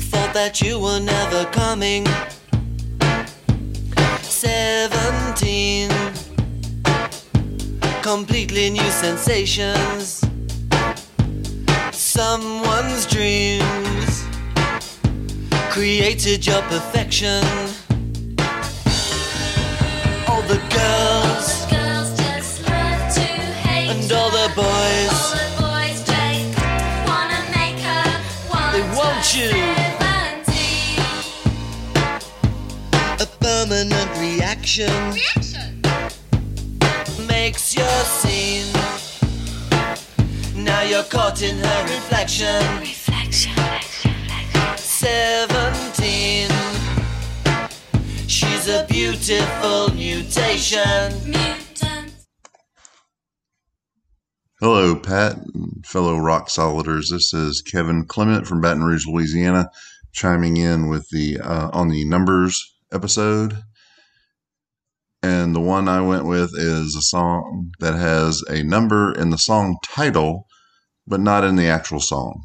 Thought that you were never coming. Seventeen, completely new sensations, someone's dreams created your perfection. All the girls Girls just love to hate and all the boys, all the boys they wanna make her want they want you. seventeen. A permanent reaction. Reaction. makes your scene. Now you're caught in her reflection. Reflection, reflection, reflection. Seventeen. She's a beautiful mutation. Mutant. Hello, Pat and fellow rock soliders. This is Kevin Clement from Baton Rouge, Louisiana, chiming in with the uh, on the numbers episode. And the one I went with is a song that has a number in the song title, but not in the actual song.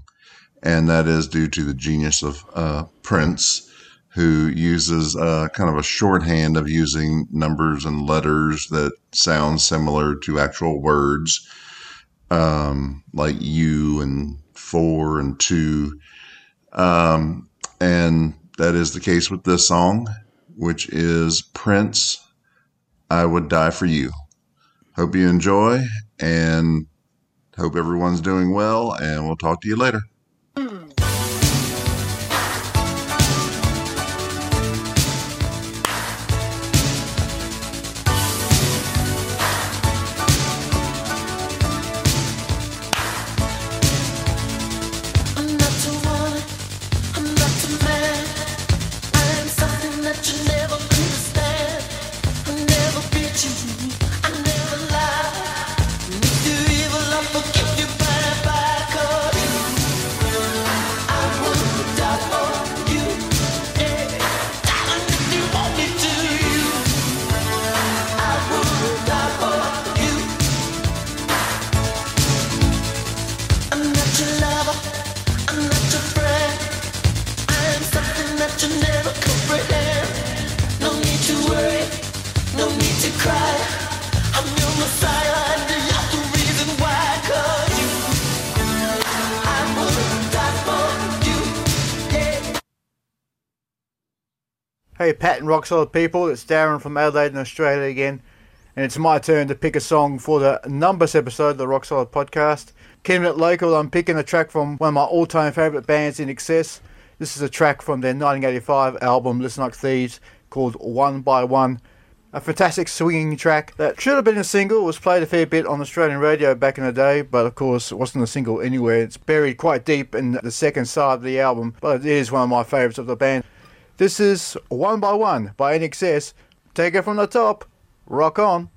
And that is due to the genius of uh, Prince, who uses uh, kind of a shorthand of using numbers and letters that sound similar to actual words, um, like you and four and two. Um, and that is the case with this song, which is Prince, I Would Die For You. Hope you enjoy, and hope everyone's doing well, and we'll talk to you later. Pat and Rock Solid people, it's Darren from Adelaide in Australia again, and it's my turn to pick a song for the Numbers episode of the Rock Solid podcast. Keeping it local, I'm picking a track from one of my all-time favourite bands, In Excess. This is a track from their nineteen eighty-five album, Listen Like Thieves, called One by One. A fantastic swinging track that should have been a single. It was played a fair bit on Australian radio back in the day, but of course it wasn't a single anywhere. It's buried quite deep in the second side of the album, but it is one of my favourites of the band. This is One by One by I N X S. Take it from the top. Rock on.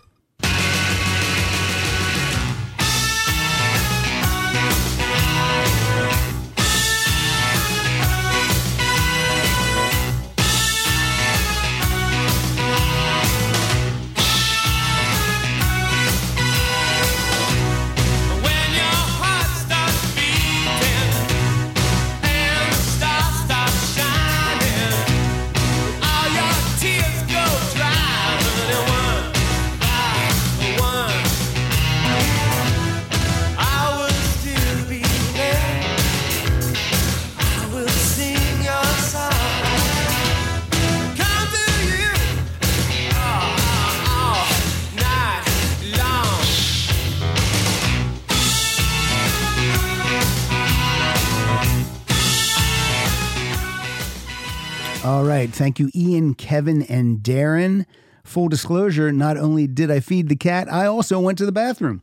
All right. Thank you, Ian, Kevin, and Darren. Full disclosure, not only did I feed the cat, I also went to the bathroom.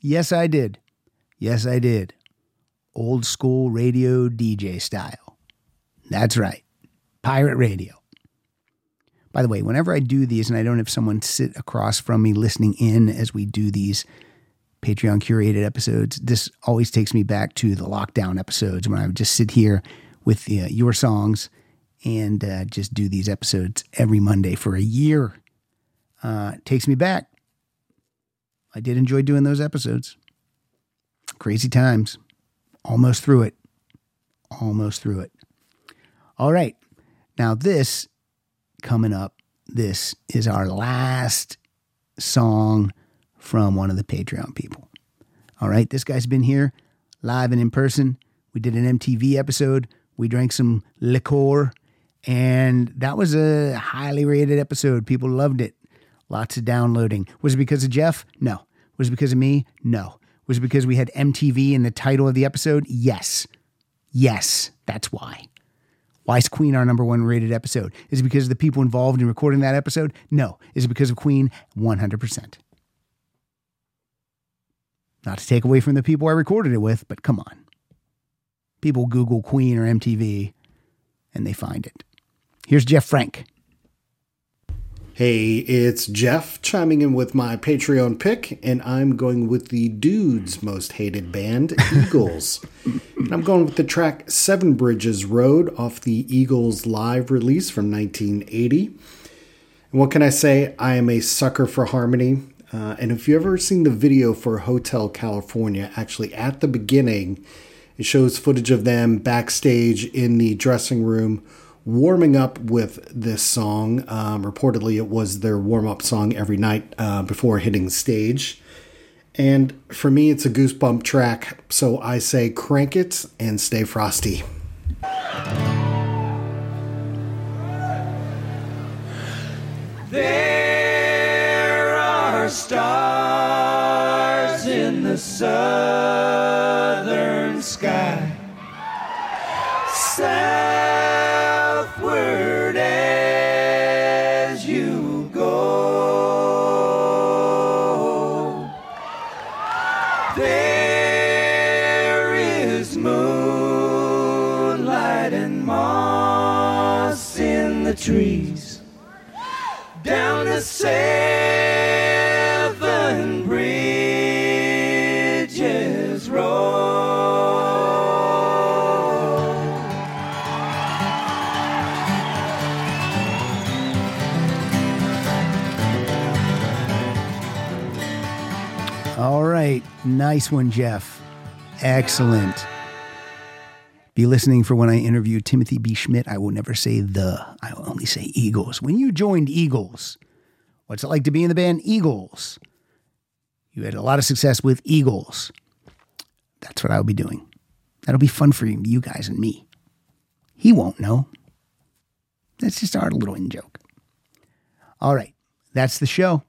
Yes, I did. Yes, I did. Old school radio D J style. That's right. Pirate radio. By the way, whenever I do these and I don't have someone sit across from me listening in as we do these Patreon curated episodes, this always takes me back to the lockdown episodes when I would just sit here with the, uh, your songs and uh, just do these episodes every Monday for a year. Uh, takes me back. I did enjoy doing those episodes. Crazy times. Almost through it. Almost through it. All right. Now this, coming up, this is our last song from one of the Patreon people. All right. This guy's been here live and in person. We did an M T V episode. We drank some liqueur. And that was a highly rated episode. People loved it. Lots of downloading. Was it because of Jeff? No. Was it because of me? No. Was it because we had M T V in the title of the episode? Yes. Yes. That's why. Why is Queen our number one rated episode? Is it because of the people involved in recording that episode? No. Is it because of Queen? one hundred percent. Not to take away from the people I recorded it with, but come on. People Google Queen or M T V, and they find it. Here's Jeff Frank. Hey, it's Jeff chiming in with my Patreon pick, and I'm going with the dude's most hated band, Eagles. And I'm going with the track Seven Bridges Road off the Eagles live release from nineteen eighty. And what can I say? I am a sucker for harmony. Uh, and if you've ever seen the video for Hotel California, actually at the beginning, it shows footage of them backstage in the dressing room warming up with this song. Um, reportedly, it was their warm-up song every night uh, before hitting stage. And for me, it's a goosebump track, so I say crank it and stay frosty. There are stars in the southern sky. Southward as you go, there is moonlight and moss in the trees. Down to Seven Bridges Road. All right. Nice one, Jeff. Excellent. Be listening for when I interview Timothy B. Schmidt. I will never say the. I will only say Eagles. When you joined Eagles, what's it like to be in the band Eagles? You had a lot of success with Eagles. That's what I'll be doing. That'll be fun for you, you guys and me. He won't know. That's just our little in joke. All right. That's the show.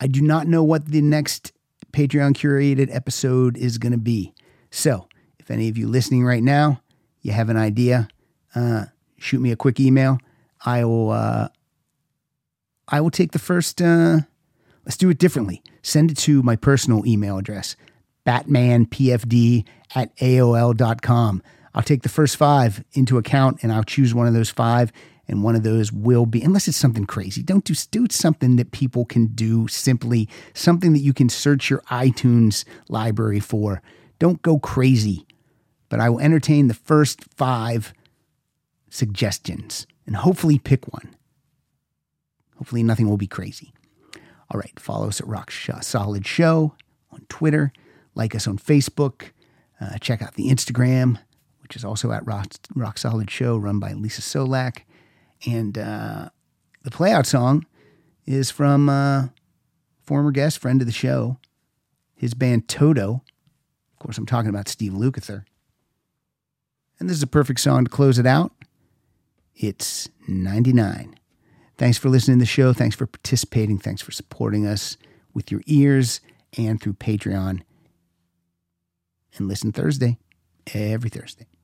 I do not know what the next Patreon curated episode is going to be. So if any of you listening right now, you have an idea, uh, shoot me a quick email. I will, uh, I will take the first, uh, let's do it differently. Send it to my personal email address, batmanpfd at A O L dot com. I'll take the first five into account and I'll choose one of those five. And one of those will be, unless it's something crazy, don't do, do something that people can do simply, something that you can search your iTunes library for. Don't go crazy, but I will entertain the first five suggestions and hopefully pick one. Hopefully nothing will be crazy. All right, follow us at Rock Solid Show on Twitter, like us on Facebook, uh, check out the Instagram, which is also at Rock, Rock Solid Show, run by Lisa Solak. And uh, the playout song is from uh, former guest, friend of the show, his band Toto. Of course, I'm talking about Steve Lukather. And this is a perfect song to close it out. It's ninety-nine. Thanks for listening to the show. Thanks for participating. Thanks for supporting us with your ears and through Patreon. And listen Thursday, every Thursday.